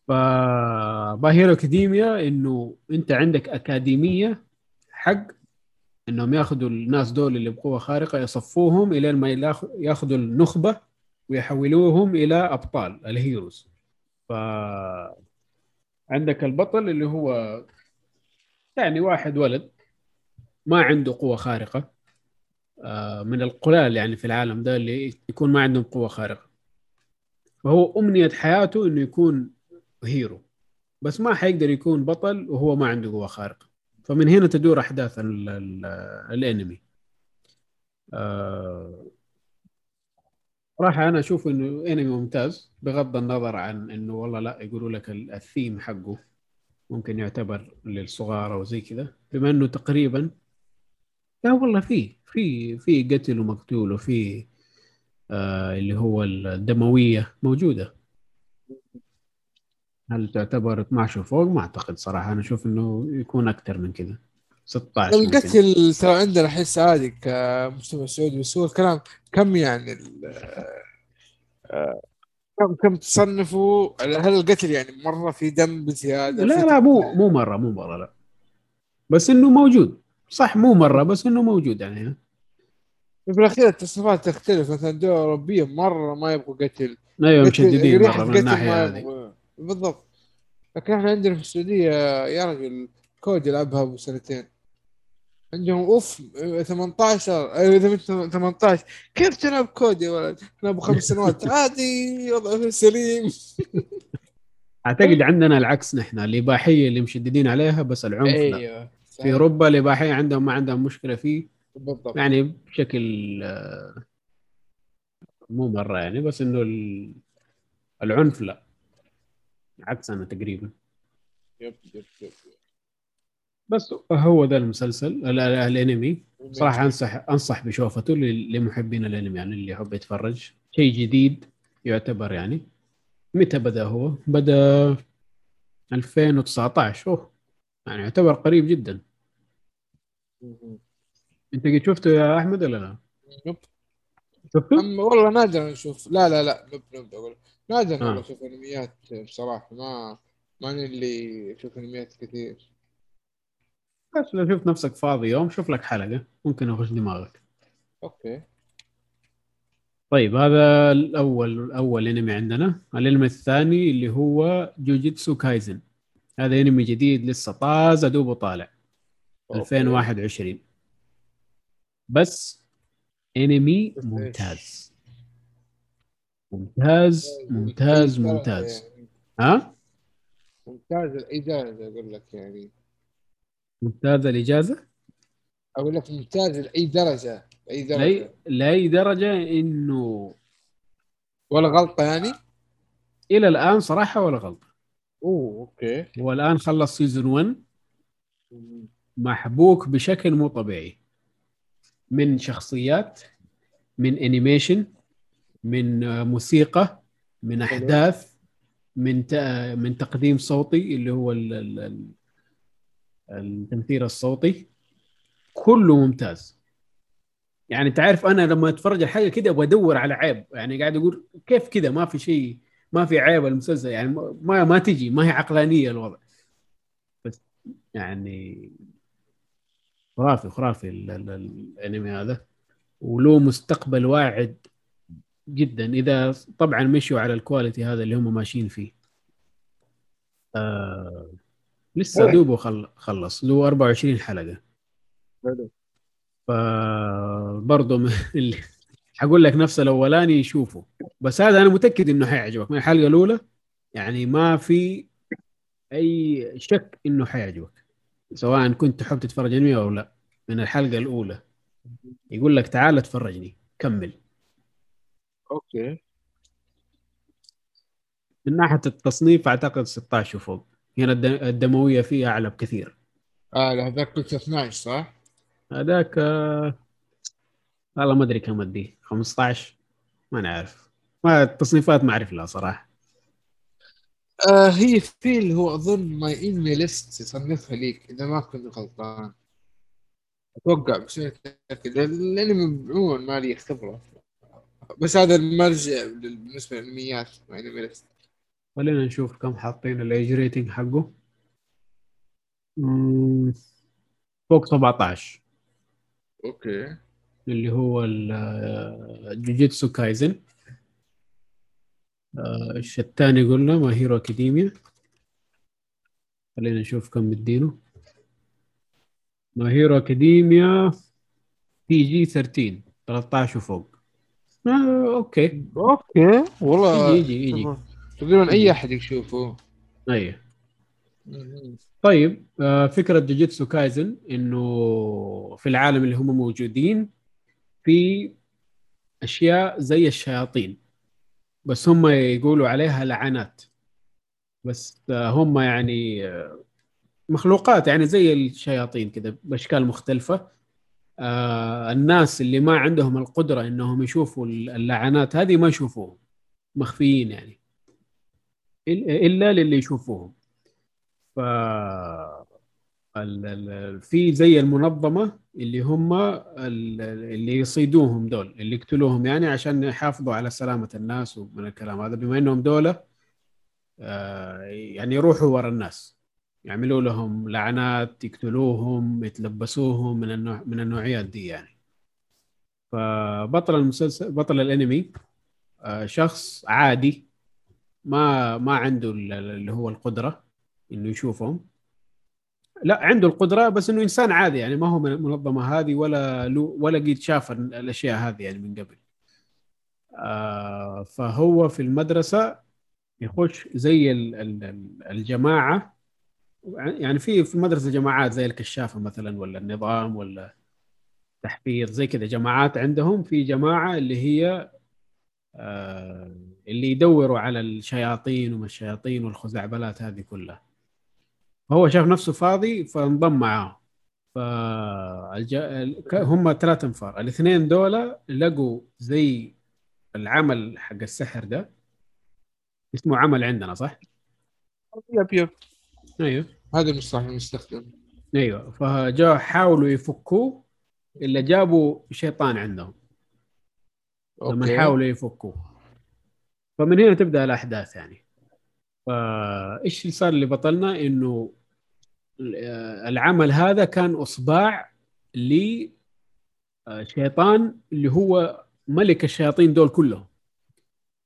فباهيرو أكاديميا إنه أنت عندك أكاديمية حق انهم ياخذوا الناس دول اللي بقوه خارقه يصفوهم الى ما ياخذوا النخبه ويحولوهم الى ابطال الهيروز. ف عندك البطل اللي هو يعني واحد ولد ما عنده قوه خارقه، من القلال يعني في العالم ده اللي يكون ما عندهم قوه خارقه، فهو امنيه حياته انه يكون هيرو، بس ما حيقدر يكون بطل وهو ما عنده قوه خارقه. فمن هنا تدور احداث الانمي. صراحه انا اشوف انه انمي ممتاز بغض النظر عن انه والله لا يقولوا لك الثيم حقه ممكن يعتبر للصغار او زي كذا، بما انه تقريبا لا والله في قتل ومقتول وفي اللي هو الدمويه موجوده. هل تعتبر 12 فوق؟ ما اعتقد صراحه، انا اشوف انه يكون اكثر من كذا 16. القتل ترى عندنا حس عادي كمجتمع سعودي، بس هو الكلام كم يعني كم تصنفوا؟ هل القتل يعني مره في دم بزياده؟ لا مو مره لا، بس انه موجود صح، مو مره بس انه موجود يعني. في الأخير التصنيفات تختلف، مثلا دول أوروبية مرة ما يبغوا قتل، أيوة مشددين مرة من الناحية هذه بالضبط. لكن احنا عندنا في السعودية يا رجل كود يلعبها ب2 سنين، عندهم اوف 18 كيف تلعب كود يا ولد؟ احنا ب5 سنوات عادي وضعه سليم. اعتقد عندنا العكس، نحن الإباحية اللي مشددين عليها بس العنف لا. أيوة. في أوروبا الإباحية عندهم ما عندهم مشكلة فيه بالضبط. يعني بشكل مو مرة يعني، بس إنه العنف لا، عكس أنا تقريبا. يب. بس هو ذا المسلسل الأنمي صراحة أنصح بشوفته لمحبين الأنمي، يعني اللي يحب يتفرج شيء جديد يعتبر. يعني متى بدأ هو؟ بدأ 2019، أوه يعني يعتبر قريب جدا. انت قد شفته يا احمد ولا لا؟ شفته؟ والله نادر نشوف. نادر والله اشوف انميات بصراحه، ما اللي اشوف انميات كثير. بس لو شفت نفسك فاضي يوم شوف لك حلقه ممكن اخش دماغك. اوكي طيب، هذا الاول انمي عندنا. الانمي الثاني اللي هو جوجيتسو كايزن، هذا انمي جديد لسه طازه دوبه طالع. أوكي. 2021، بس انمي ممتاز ممتاز ممتاز ممتاز. ها ممتاز الاجازه اقول لك، يعني ممتاز الاجازه اقول لك ممتاز لاي درجه، لاي درجه انه ولا غلطه يعني الى الان صراحه، ولا غلطه. اوكي هو الان خلص سيزون 1، محبوك بشكل مو طبيعي، من شخصيات، من انيميشن، من موسيقى، من احداث، من تقديم صوتي اللي هو التمثيل الصوتي، كله ممتاز. يعني تعرف انا لما اتفرج على حاجه كده بدور على عيب، يعني قاعد اقول كيف كده ما في شيء، ما في عيب المسلسل، يعني ما تجي، ما هي عقلانيه الوضع. بس يعني خرافي الانمي هذا، وله مستقبل واعد جدا اذا طبعا مشوا على الكواليتي هذا اللي هم ماشيين فيه. لسه دوبه خلص له 24 حلقه. برضه اللي حقول لك نفس الاولاني يشوفه، بس هذا انا متاكد انه حيعجبك من الحلقه الاولى، يعني ما في اي شك انه حيعجبك سواء كنت تحب تتفرج انمي او لا. من الحلقه الاولى يقول لك تعال اتفرجني كمل. اوكي من ناحيه التصنيف اعتقد 16 وفوق، هنا الدمويه فيها اعلى بكثير. هذاك كنت 12 صح؟ هذاك والله ما ادري كم اديه، 15 ما نعرف، ما التصنيفات ما اعرف لها صراحه. هي في اللي هو أظن ماي إنمي ليست يصنفها ليك إذا ما كنت غلطان، أتوقع بشكل متأكد لأني مبعون ما لي خبرة، بس هذا المرجع بالنسبة للأنميات ماي إنمي ليست. خلينا نشوف كم حاطين الإيج ريتنج حقه، فوق 17. اوكي اللي هو جوجيتسو كايزن. الثاني قلنا ما هيرو اكاديميا. خلينا نشوف كم مدينه. ما هيرو اكاديميا بي جي 13 13 وفوق. اوكي اوكي والله يجي تقريبا اي احد يشوفه. ايوه طيب فكره جوجيتسو كايزن انه في العالم اللي هم موجودين في اشياء زي الشياطين بس هم يقولوا عليها لعنات، بس هم يعني مخلوقات يعني زي الشياطين كده باشكال مختلفه. الناس اللي ما عندهم القدره انهم يشوفوا اللعنات هذه ما يشوفوهم، مخفيين يعني الا للي يشوفوهم. ف في زي المنظمه اللي هم اللي يصيدوهم دول اللي يقتلوهم يعني عشان يحافظوا على سلامه الناس ومن الكلام هذا، بما انهم دوله يعني يروحوا ورا الناس يعملوا لهم لعنات، يقتلوهم، يتلبسوهم، من النوعيات دي يعني. فبطل المسلسل بطل الانمي شخص عادي ما عنده اللي هو القدره انه يشوفهم، لا عنده القدره بس انه انسان عادي يعني ما هو من المنظمه هذه ولا قد شاف الاشياء هذه يعني من قبل. فهو في المدرسه يخش زي الجماعه يعني في المدرسه جماعات زي الكشافه مثلا ولا النظام ولا تحفيظ زي كذا جماعات. عندهم في جماعه اللي هي اللي يدوروا على الشياطين وما الشياطين والخزعبلات هذه كلها. هو شاف نفسه فاضي فانضم معاهم. هم 3 انفار، الاثنين دولة لقوا زي العمل حق السحر ده اسمه عمل عندنا صح؟ يب ايوه هذا المصطلح المستخدم. ايوه فجاء حاولوا يفكوه الا جابوا شيطان عندهم. أوكي. لما حاولوا يفكوه فمن هنا تبدأ الأحداث يعني. فإيش اللي صار لبطلنا إنه العمل هذا كان إصباع لشيطان اللي هو ملك الشياطين دول كلهم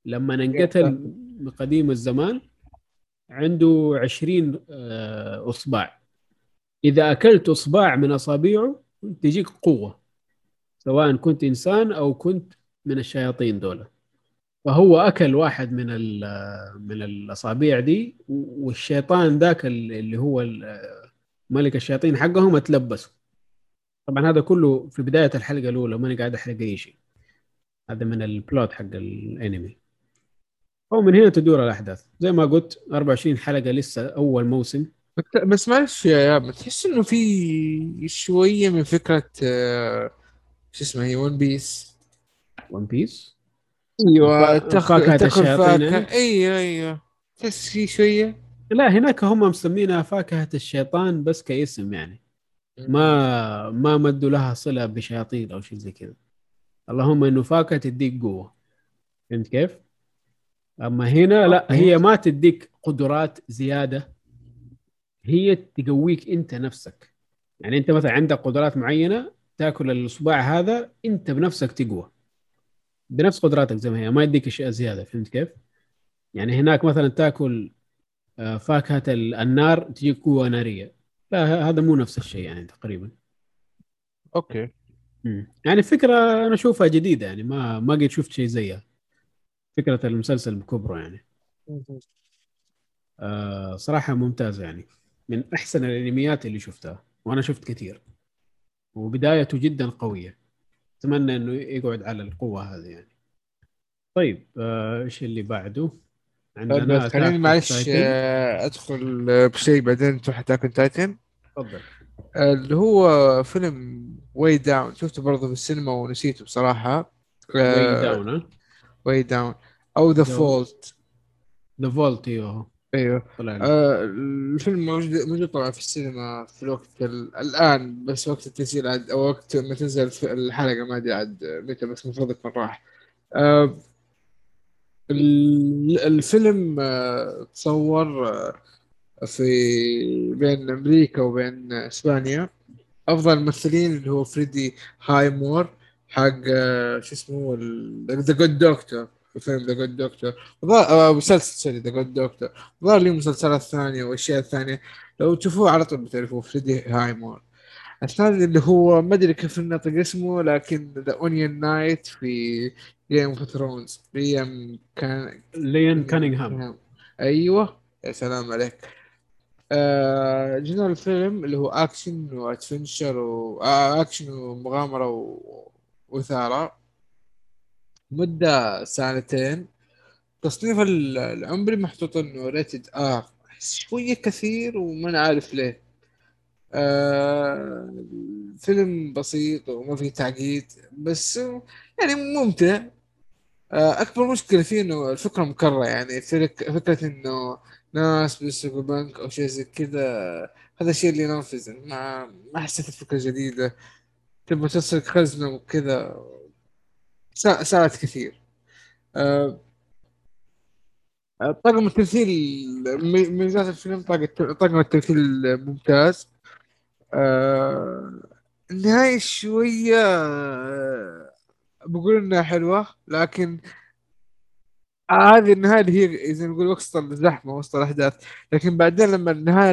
لما انقتل بقديم الزمان، عنده 20 إصباع. إذا أكلت إصبع من أصابعه تجيك قوة سواء كنت إنسان أو كنت من الشياطين دول. فهو أكل واحد من الأصابع دي، والشيطان ذاك اللي هو ملك الشياطين حقهم اتلبسوا. طبعا هذا كله في بداية الحلقة الأولى، ماني قاعد أحرق أي شيء، هذا من البلوت حق الأنمي. ومن هنا تدور الأحداث زي ما قلت، 24 حلقة لسه أول موسم. بس معلش يا ياب، تحس إنه في شوية من فكرة شو اسمها هي ون بيس ايوه فاكهة الشياطين. ايوه تحس في شويه، لا هناك هم مسمينها فاكهه الشيطان بس كاسم يعني، ما مدوا لها صله بشياطين او شيء زي كذا. اللهم انه فاكهه تديك قوه، فهمت كيف؟ اما هنا لا، هي ما تديك قدرات زياده، هي تقويك انت نفسك يعني. انت مثلا عندك قدرات معينه، تاكل الاصبع هذا انت بنفسك تقوى بنفس قدراتك زي ما هي، ما يديك اشياء زياده، فهمت كيف؟ يعني هناك مثلا تاكل فاكهه النار تجيك قوه ناريه، لا هذا مو نفس الشيء يعني تقريبا. اوكي يعني فكره انا اشوفها جديده يعني، ما قد شفت شيء زيها، فكره المسلسل بكبره يعني. صراحه ممتازه يعني، من احسن الانميات اللي شفتها، وانا شفت كثير، وبدايته جدا قويه. اتمنى انه يقعد على القوه هذه يعني. طيب ايش اللي بعده عندنا؟ خليني معلش ادخل بشيء بعدين انتوا حتاكم تايتن. تفضل. اللي هو فيلم واي داون، شفته برضه في السينما ونسيته بصراحه. واي داون او ذا فولت. ذا فولت ايوه الفيلم موجود طبعا في السينما في الوقت الان، بس وقت التسجيل عاد او وقت ما تنزل في الحلقه ما ادري عاد متى، بس المفروض يكون راح. الفيلم تصور في بين امريكا وبين اسبانيا، افضل الممثلين اللي هو فريدي هايمور حق شو اسمه ذا جود دكتور، فيلم ذا جود دكتور، مسلسل ذا جود دكتور، ظهر لي مسلسلات ثانيه واشياء ثانيه لو تشوفوه على طول بتعرفوه فريدي هايمور. الثاني اللي هو ما ادري كيف نطق اسمه لكن ذا اونيون نايت في جيم اوف ثرونز، ليان كانينغهام. ايوه يا سلام عليك. جنرال الفيلم اللي هو اكشن وادفنشر واكشن ومغامره واثاره، مده ساعتين. تصنيف العمري محطوط انه ريتد ار، شويه كثير وما نعرف ليه. فيلم بسيط وما فيه تعقيد بس يعني ممتع. اكبر مشكله فيه انه الفكره مكرره، يعني فكره انه ناس بيسرقوا بنك او شيء زي كذا، هذا الشيء اللي نافذ، ما حسيت فكره جديده. تبغى تسرق خزنه وكذا، ساعات كثير. طاقم التمثيل، ميزات الفيلم طاقم التمثيل ممتاز. النهاية شوية بقول إنها حلوة، لكن هذه النهاية اللي هي إذا نقول وسط الزحمة وسط الأحداث، لكن بعدين لما النهاية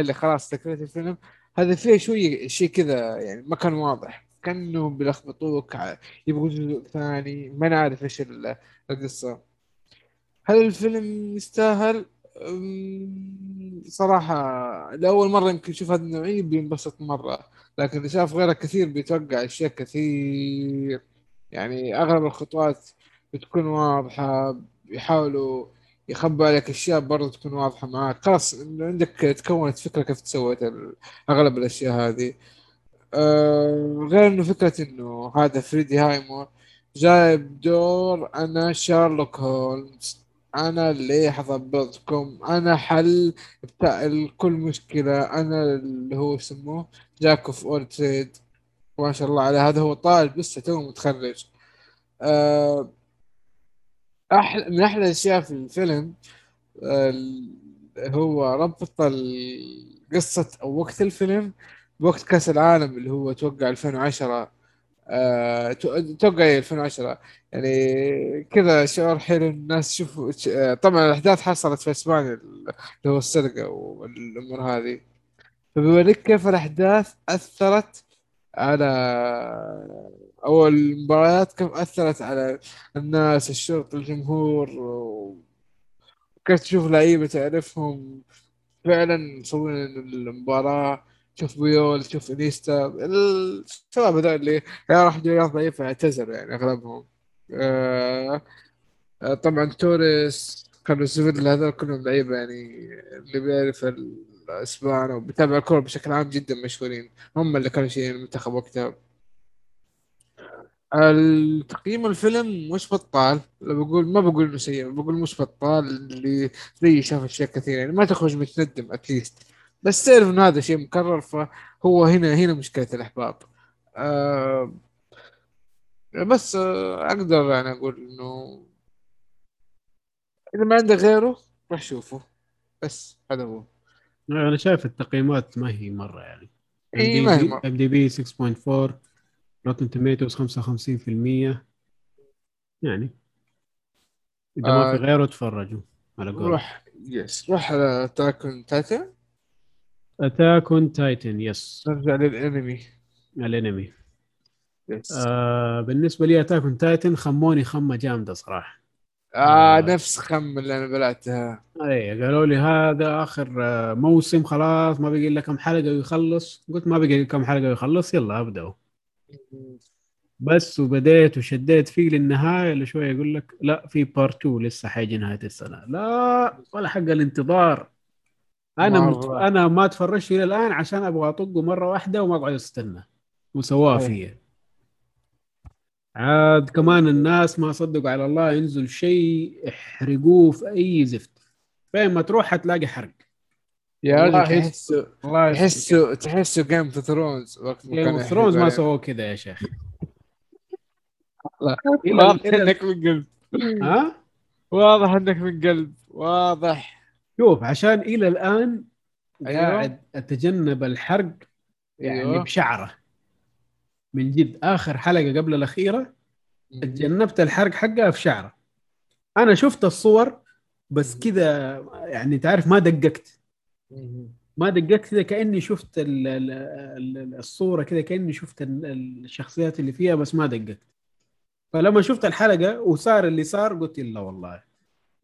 اللي خلاص تكريت الفيلم هذا فيه شوية شيء كذا، يعني ما كان واضح، كأنهم بيلخبطوك يبغوا جزء ثاني، ما نعرف إيش القصة. هل الفيلم يستاهل؟ صراحة لأول مرة يمكن نشوف هذا النوعية بينبسط مرة، لكن اللي شاف غيره كثير بيتوقع أشياء كثير، يعني أغلب الخطوات بتكون واضحة، بيحاولوا يخبوا عليك أشياء برضه تكون واضحة معاك، خلاص عندك تكونت فكرة كيف تسويت أغلب الأشياء هذه. غير إنه فكرة إنه هذا فريدي هايمور جايب دور أنا شارلوك هولمز، أنا اللي حضبطكم، أنا حل بتاع كل مشكلة، أنا اللي هو يسموه جاك أوف أول تريد، ما شاء الله عليه. هذا هو طالب لسه توه متخرج. من أحلى الأشياء في الفيلم هو ربط القصة أو وقت الفيلم بوقت كأس العالم اللي هو توقع 2010. توقع 2010 يعني كذا شعور حلو. الناس شوفوا طبعا الأحداث حصلت في إسبانيا اللي هو السرقة والأمور هذه، فبيوريك كيف الأحداث أثرت على أول المباريات، كيف أثرت على الناس، الشرطة، الجمهور، وكيف تشوف لعيبة تعرفهم فعلا صورين المباراة. شوف بيول، شوف إنيستا، الشباب هذول اللي راحوا دوريات ضعيفة اعتزلوا يعني أغلبهم. طبعا توريس، كارلوس فيدل، هذول كلهم لعيبة يعني اللي بيعرف الإسبان وبيتابع الكورة بشكل عام جدا مشهورين، هم اللي كانوا شيء المنتخب وقتها. التقييم الفيلم مش بطال، ما بقول إنه سيء، بقول مش بطال، اللي زي شاف أشياء كثير يعني ما تخرج متندم أتليست، بس تعرف إنه هذا شيء مكرر، فهو هنا مشكلة الإحباط. بس أقدر يعني أقول إنه إذا ما عنده غيره راح شوفه، بس هذا هو. أنا شايف التقييمات ما هي مرة يعني. IMDb 6.4، Rotten Tomatoes 55%. يعني إذا ما في غيره تفرجوا على قول. روح على أتاك أون تايتن. يس، نرجع للأنمي. بالنسبة لي أتاك أون تايتن خموني خمة جامدة صراحة. نفس خم اللي أنا بلعتها. أي قالوا لي هذا آخر موسم خلاص، ما بيجي إلا كم حلقة ويخلص. قلت ما بيجي كم حلقة ويخلص، يلا أبدأه. بس وبدأت وشديت فيه للنهاية، اللي شوية يقول لك لا في بارتو لسه حيجي نهاية السنة، لا ولا حق الانتظار. أنا ما تفرجت إلى الآن عشان أبغى أطقه مرة واحدة وما أقعد أستنى، وسواه فيه عاد. كمان الناس ما صدقوا على الله ينزل شيء يحرقوه في أي زفت، فين ما تروح هتلاقي حرق. يا الله تحسوا جيم اوف ثرونز وقت جيم اوف ثرونز ما سووا كذا يا شيخ. واضح إنك من قلب. واضح. شوف عشان إلى الآن قاعد أتجنب الحرق يعني بشعره من جد. آخر حلقة قبل الأخيرة اتجنبت الحرق حقها في شعره. أنا شفت الصور بس كذا يعني تعرف ما دققت كذا كأني شفت الصورة كذا كأني شفت الشخصيات اللي فيها بس ما دققت. فلما شفت الحلقة وصار اللي صار قلت لا والله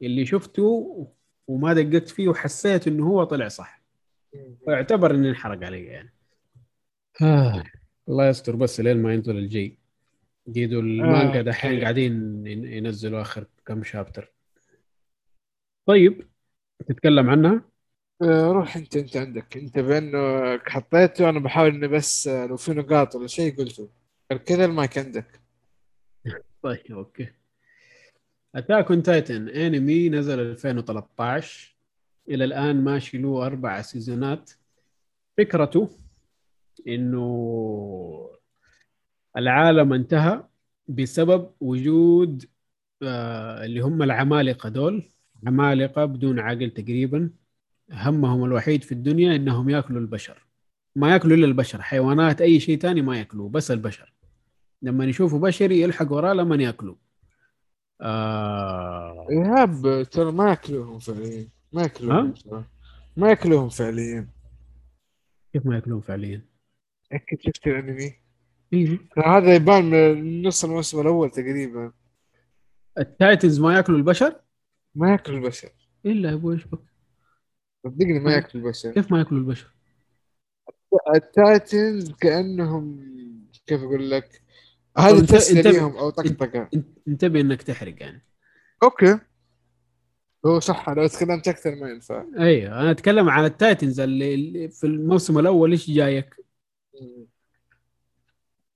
اللي شفته وما دققت فيه وحسيت إنه هو طلع صح ويعتبر إنه انحرق علي يعني. الله يستر بس لين ما ينزل الجي جيدوا المانجا دحين قاعدين ينزلوا آخر كم شابتر. طيب تتكلم عنها؟ روح انت عندك انت بأنه حطيته. أنا بحاول إنه بس لو في نقاط ولا شيء قلته كذا ما عندك. طيب أوكي. أتاك أون تايتن أنمي نزل 2013 إلى الآن ماشي له 4 سيزونات. فكرته إنه العالم انتهى بسبب وجود اللي هم العمالقة دول، عمالقة بدون عقل تقريبا، همهم الوحيد في الدنيا إنهم يأكلوا البشر، ما يأكلوا إلا البشر، حيوانات أي شيء تاني ما يأكلوا بس البشر، لما يشوفوا بشري يلحق وراه لما يأكلوا. إيهاب ترى ما يأكلوهم فعليا. كيف ما يأكلوهم فعليا؟ أكيد شفت الأنمي. هذا يبان من نص الموسم الأول تقريبا. التايتنز ما يأكلوا البشر؟ ما يأكلوا البشر إلا أبو يشبك صدقني ما يأكلوا البشر. كيف ما يأكلوا البشر؟ التايتنز كأنهم كيف أقول لك هذا تسليهم أو طقطقة. انتبه إنك تحرق يعني. أوكي هو صح لو تكلمت أكثر ما ينفع. أيوة أنا أتكلم عن التايتنز اللي في الموسم الأول. إيش جايك؟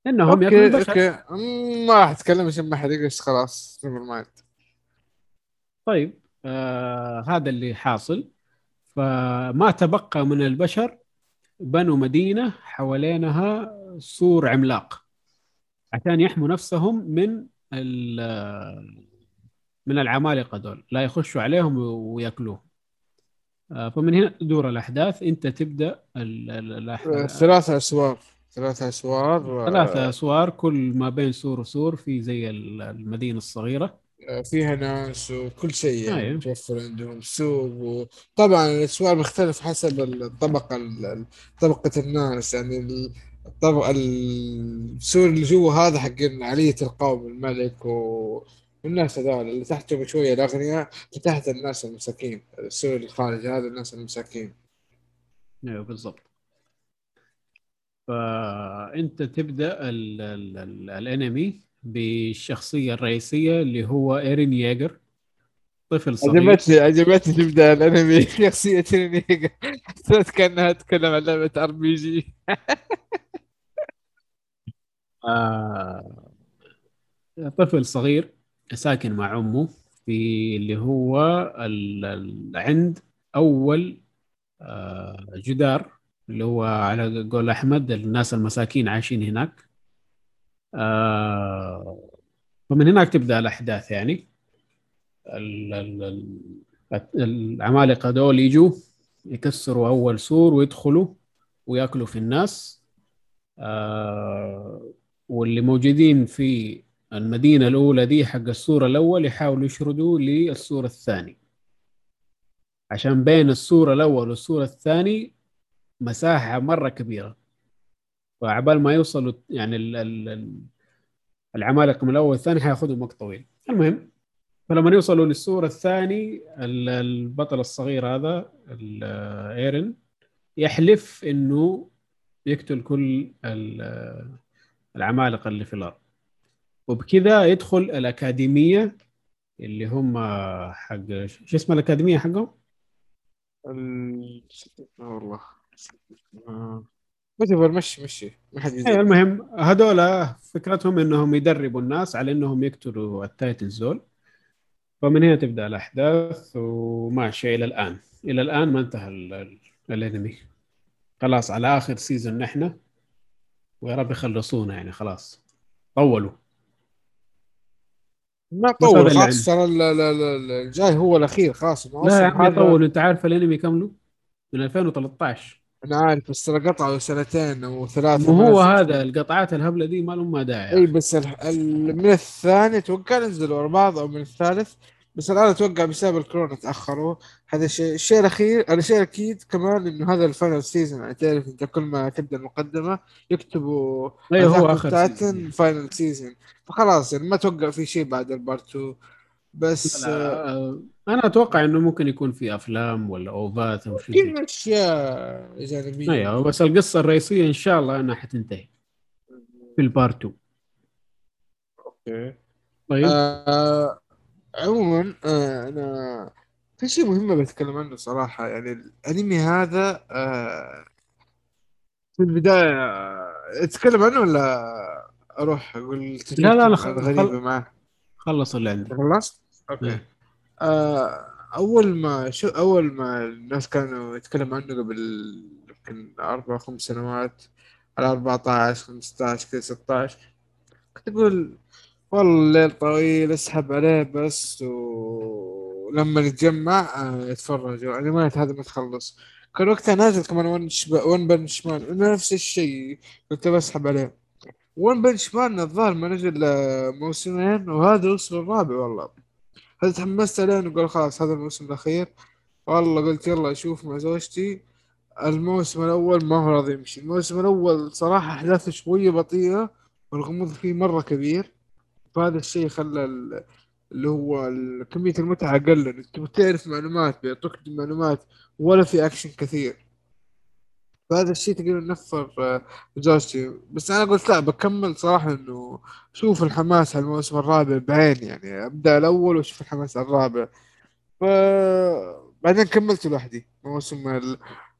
إنهم يأكلوا البشر. أوكي ما راح أتكلم عشان ما حرقش خلاص نورمال. طيب هذا اللي حاصل. فما تبقى من البشر بنوا مدينة حوالينها سور عملاق عشان يحموا نفسهم من العمالقة دول لا يخشوا عليهم ويأكلوهم. فمن هنا تدور الأحداث. أنت تبدأ ثلاثة أسوار كل ما بين سور وسور في زي المدينة الصغيرة فيها ناس وكل شيء يعني توفر عندهم سوق. وطبعا الأسوار مختلف حسب طبقة الناس يعني. طبعا السور اللي جوا هذا حقين علية القوم الملك والناس هذول اللي تحته شوية الأغنياء، تحت الناس المساكين. السور الخارج هذا الناس المساكين. نعم بالضبط. فأنت تبدأ الانمي بالشخصية الرئيسية اللي هو إيرين ياجر، طفل صغير. عجبتني تبدأ الانمي شخصية إيرين ياجر، حسيت كأنها تتكلم عن لعبة RPG. طفل صغير ساكن مع أمه في اللي هو عند أول جدار اللي هو على قول أحمد الناس المساكين عايشين هناك. ومن هناك تبدأ الأحداث يعني. العمالقة دول يجوا يكسروا أول سور ويدخلوا ويأكلوا في الناس. واللي موجودين في المدينة الأولى دي حق السور الأول يحاولوا يشردوا للسور الثاني، عشان بين السور الأول والسور الثاني مساحة مرة كبيرة. فعبال ما يوصلوا يعني العمالقة من الأول والثاني حياخدهم وقت طويل. المهم فلما يوصلوا للسور الثاني البطل الصغير هذا إيرين يحلف إنه يقتل كل العمالقة اللي في الأرض، وبكذا يدخل الأكاديمية اللي هم حق شو اسمه الأكاديمية حقهم؟ والله بس مشي ما حد يدري. المهم هذول فكرتهم إنهم يدربوا الناس على إنهم يقتلوا التايتنز دول. فمن هنا تبدأ الأحداث وماشي إلى الآن ما انتهى الانمي خلاص على آخر سيزون نحن، ويا رب يخلصونا يعني. خلاص طولوا ما طول خلاص صار الجاي هو الأخير خلاص. لا ما طول. انت عارف الانمي كامله من 2013 انا عارف بس قطعه سنتين او ثلاثه وهو هذا القطعات الهبله دي ما لهم داعي. اي بس من الثاني توقع نزلوا ورا بعض او من الثالث، بس الان اتوقع بسبب الكورونا تاخروا. هذا الشيء الاخير. الشيء اكيد كمان انه هذا الفاينل سيزون، تعرف انت كل ما تبدا المقدمه يكتبوا هو اخر فاينل سيزون، فخلاص ما توقع في شيء بعد البارت 2. بس انا اتوقع انه ممكن يكون في افلام ولا اوفات او شيء كذا اشياء جانبيه. ايوه بس القصه الرئيسيه ان شاء الله انها حتنتهي في البارت 2. اوكي طيب عموما انا في شيء مهم بتكلم عنه صراحه. يعني الانمي هذا في البدايه اتكلم عنه ولا اروح اقول؟ لا غريبه معه. خلص اللي عندي. خلص اوكي. اول ما الناس كانوا يتكلموا عنه قبل يمكن 4-5 سنوات، على 14 15 كذا 16، كنت اقول والله الليل طويل اسحب عليه بس، ولما نتجمع اتفرجوا انميات هذا ما تخلص. كان وقتها نازل كمان ون بنش مان نفس الشيء، كنت بسحب عليه. ون بنش مان الظاهر ما نزل موسمين وهذا الموسم الرابع. والله هذا تحمست عليه وقال خلاص هذا الموسم الاخير. والله قلت يلا اشوف مع زوجتي. الموسم الاول ما هو راضي يمشي. الموسم الاول صراحه احداثه شويه بطيئه والغموض فيه مره كبير، فهذا الشيء خلى اللي هو كميه المتعه قلت. انت بتعرف معلومات بيعطوك معلومات ولا في اكشن كثير، فهذا الشيء تقريبا نفر زوجتي. بس انا قلت لا بكمل صراحه، انه شوف الحماس على الموسم الرابع بعين، يعني ابدا الاول واشوف الحماس على الرابع. بعدين كملت لوحدي موسم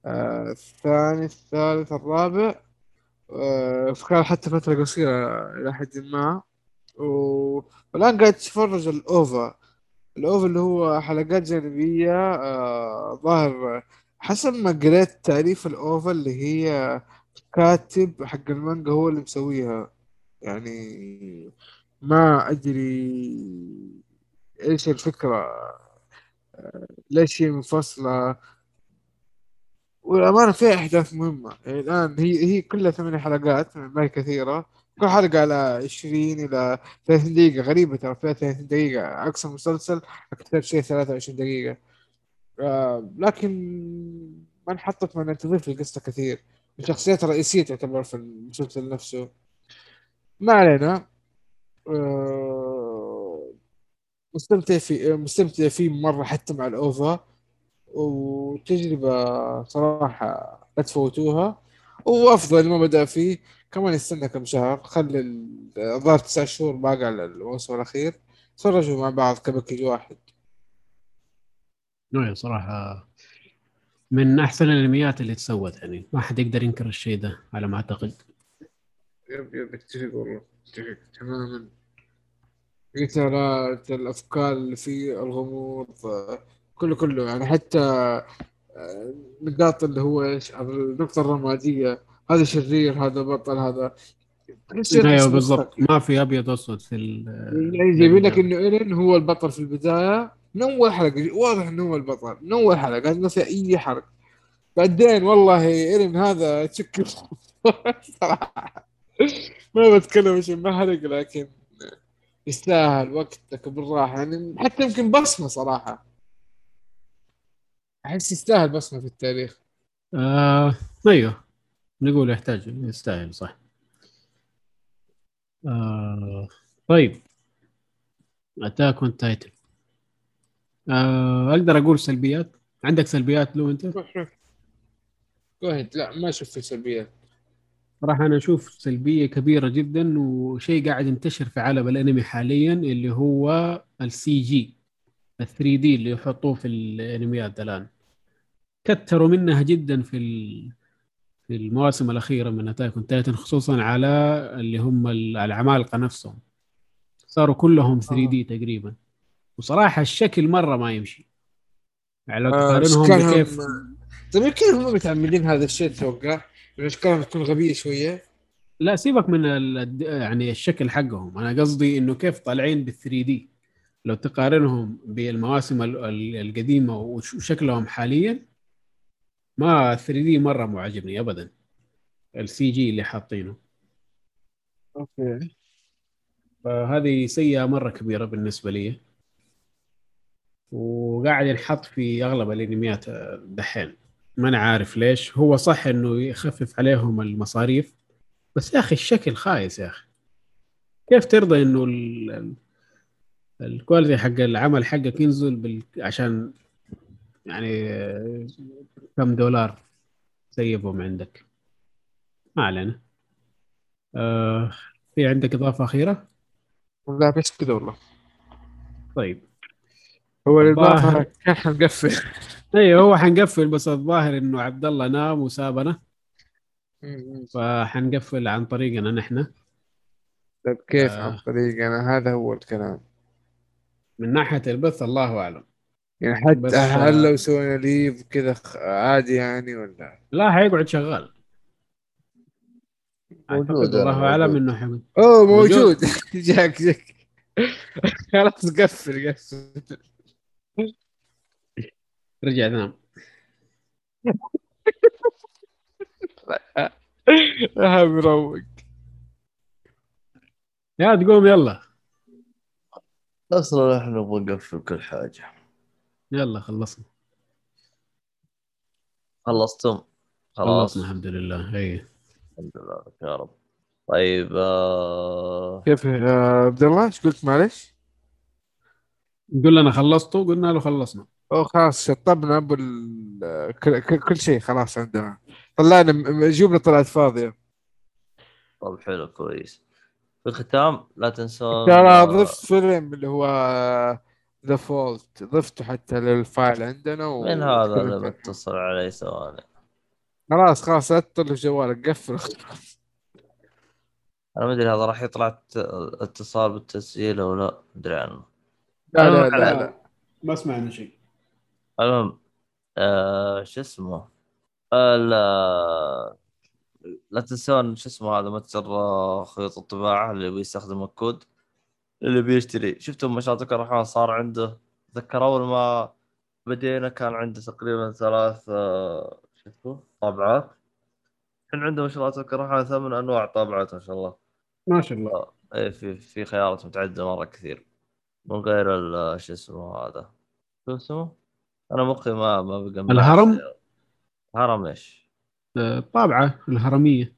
الثاني الثالث الرابع فكان حتى فتره قصيره الى حد ما. والان قاعد اتفرج الاوفا اللي هو حلقات جانبيه. ظاهر حسب ما قريت تعريف الأوفا اللي هي كاتب حق المانجا هو اللي مسويها، يعني ما أدري إيش الفكرة ليش هي منفصلة. والأمانة فيها أحداث مهمة. يعني الآن هي كلها 8 حلقات، ما هي كثيرة، كل حلقة على 20 إلى 30 دقيقة. غريبة ترى فيها 30 دقيقة عكس المسلسل أكثر شيء 23 دقيقة. لكن ما انحطت ما نتضيف القصة كثير. الشخصيات الرئيسية تعتبر في المسلسل نفسه. ما علينا. مستمتع فيه مرة حتى مع الأوفا، وتجربة صراحة لا تفوتوها. وأفضل ما بدأ فيه كمان يستنى كم شهر، خلي الظهر 9 شهور باقي على الموسم الأخير، تفرجوا مع بعض كباكج واحد. نوعي صراحة من أحسن الأنميات اللي تسوت، يعني ما حد يقدر ينكر الشيء ده على ما أعتقد. يب اتفق والله، اتفق تماما. قتالات، الأفكار اللي فيه، الغموض، كله يعني حتى نقاط اللي هو إيش النقطة الرمادية، هذا شرير هذا بطل هذا. أيوة بالضبط، ما في أبيض وأسود في يجيب لك إنه إيرين هو البطل في البداية. نوع حلقة واضح إنه هو البطل، نوع حلقة ما في أي حرق. بعدين والله إيرين هذا تشكل صراحة ما بتكلم إيش ما حرق، لكن يستاهل وقتك بالراحة. يعني حتى يمكن بصمة صراحة، أحس يستاهل بصمة في التاريخ. أيوه نقول يحتاج، يستاهل صح. طيب أتاك أون تايتن، أقدر أقول سلبيات؟ عندك سلبيات لو أنت؟ لا ما أشوف في سلبيات. راح أنا أشوف سلبية كبيرة جدا، وشيء قاعد ينتشر في عالم الأنمي حاليا اللي هو السي جي 3D اللي يحطوه في الأنميات الآن. كتروا منها جدا في المواسم الأخيرة من أتاك أون تايتن، خصوصا على اللي هم العمالقة نفسهم، صاروا كلهم 3D تقريبا. وصراحة الشكل مرة ما يمشي على تقارنهم بكيف. طيب يمكن هم متعمدين هذا الشيء توقع، الأشكال تكون غبية شوية. لا سيبك من يعني الشكل حقهم، أنا قصدي إنه كيف طالعين بال3D. لو تقارنهم بالمواسم القديمة وشكلهم حاليا ما 3D مره مو عاجبني ابدا السي جي اللي حاطينه. اوكي فهذه سيئه مره كبيره بالنسبه لي، وقاعد ينحط في اغلب الانميات دحين ما انا عارف ليش. هو صح انه يخفف عليهم المصاريف بس يا اخي الشكل خايس يا اخي. كيف ترضى انه الكواليتي حق العمل حقك ينزل عشان يعني كم دولار سيبهم عندك؟ ما علينا. في عندك اضافه اخيره؟ لا بس كده والله. طيب هو الظاهر كان حنقفل. ايوه هو حنقفل بس الظاهر انه عبد الله نام وسابنا فحنقفل عن طريقنا نحن. طيب كيف عن طريقنا؟ هذا هو الكلام من ناحيه البث الله اعلم يعني. حتى هل لو سوينا ليف كذا عادي يعني ولا لا حيقعد شغال؟ موجود الله اعلم انه حيقعد. اوه موجود جاك خلاص قفل رجع نام. ها بروق يا تقوم يلا اصلا احنا بنقفل كل حاجه. يلا خلصنا خلصتم خلاص الحمد لله. اي الحمد لله يا رب. طيب كيف عبد الله ايش قلت؟ معلش نقول انا خلصته قلنا له خلصنا. او خلاص شطبنا كل شيء خلاص عندنا طلعنا جيبنا طلعت فاضيه. طب حلو كويس. في الختام لا تنسون ترى ضفت فيلم اللي هو The Fault ضفته حتى للفايل عندنا وين هذا اللي بتصل عليه ثواني. خلاص اطلع جوالك قفل. انا ما ادري هذا راح يطلع اتصال بالتسجيل او لا ادري عنه. لا ما سمعنا شيء. المهم شو اسمه لا تنسون شو اسمه هذا متجر خيوط الطباعه اللي بيستخدم الكود اللي بيشتري. شفتم مشاطك الرحمن صار عنده تذكر اول ما بدينا كان عنده تقريبا 3 طابعات. الحين عنده مشاطك الرحمن 8 أنواع طابعات ما شاء الله ما شاء الله. اي في خيارات متعدده مره كثير من غير شو اسمه هذا شو اسمه انا مخي ما بقى الهرم. هرم ايش؟ طابعه الهرميه.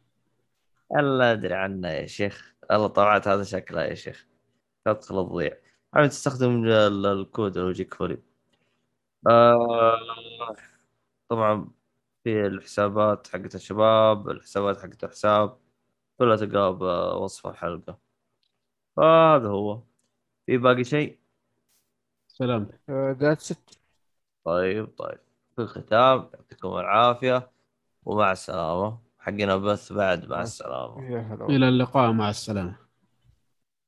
الله ادري عنه يا شيخ الله طابعات هذا شكلها يا شيخ تدخل الضيع. عم تستخدم الكود اللي يجيك فري. طبعا في الحسابات حقت الشباب الحسابات حقت الحساب كلها تلقاها بوصف الحلقه. هذا هو. في باقي شيء؟ سلام ذاتس طيب في الختام يعطيكم العافيه ومع السلامه. حقنا بث بعد مع السلامه. الى اللقاء مع السلامه.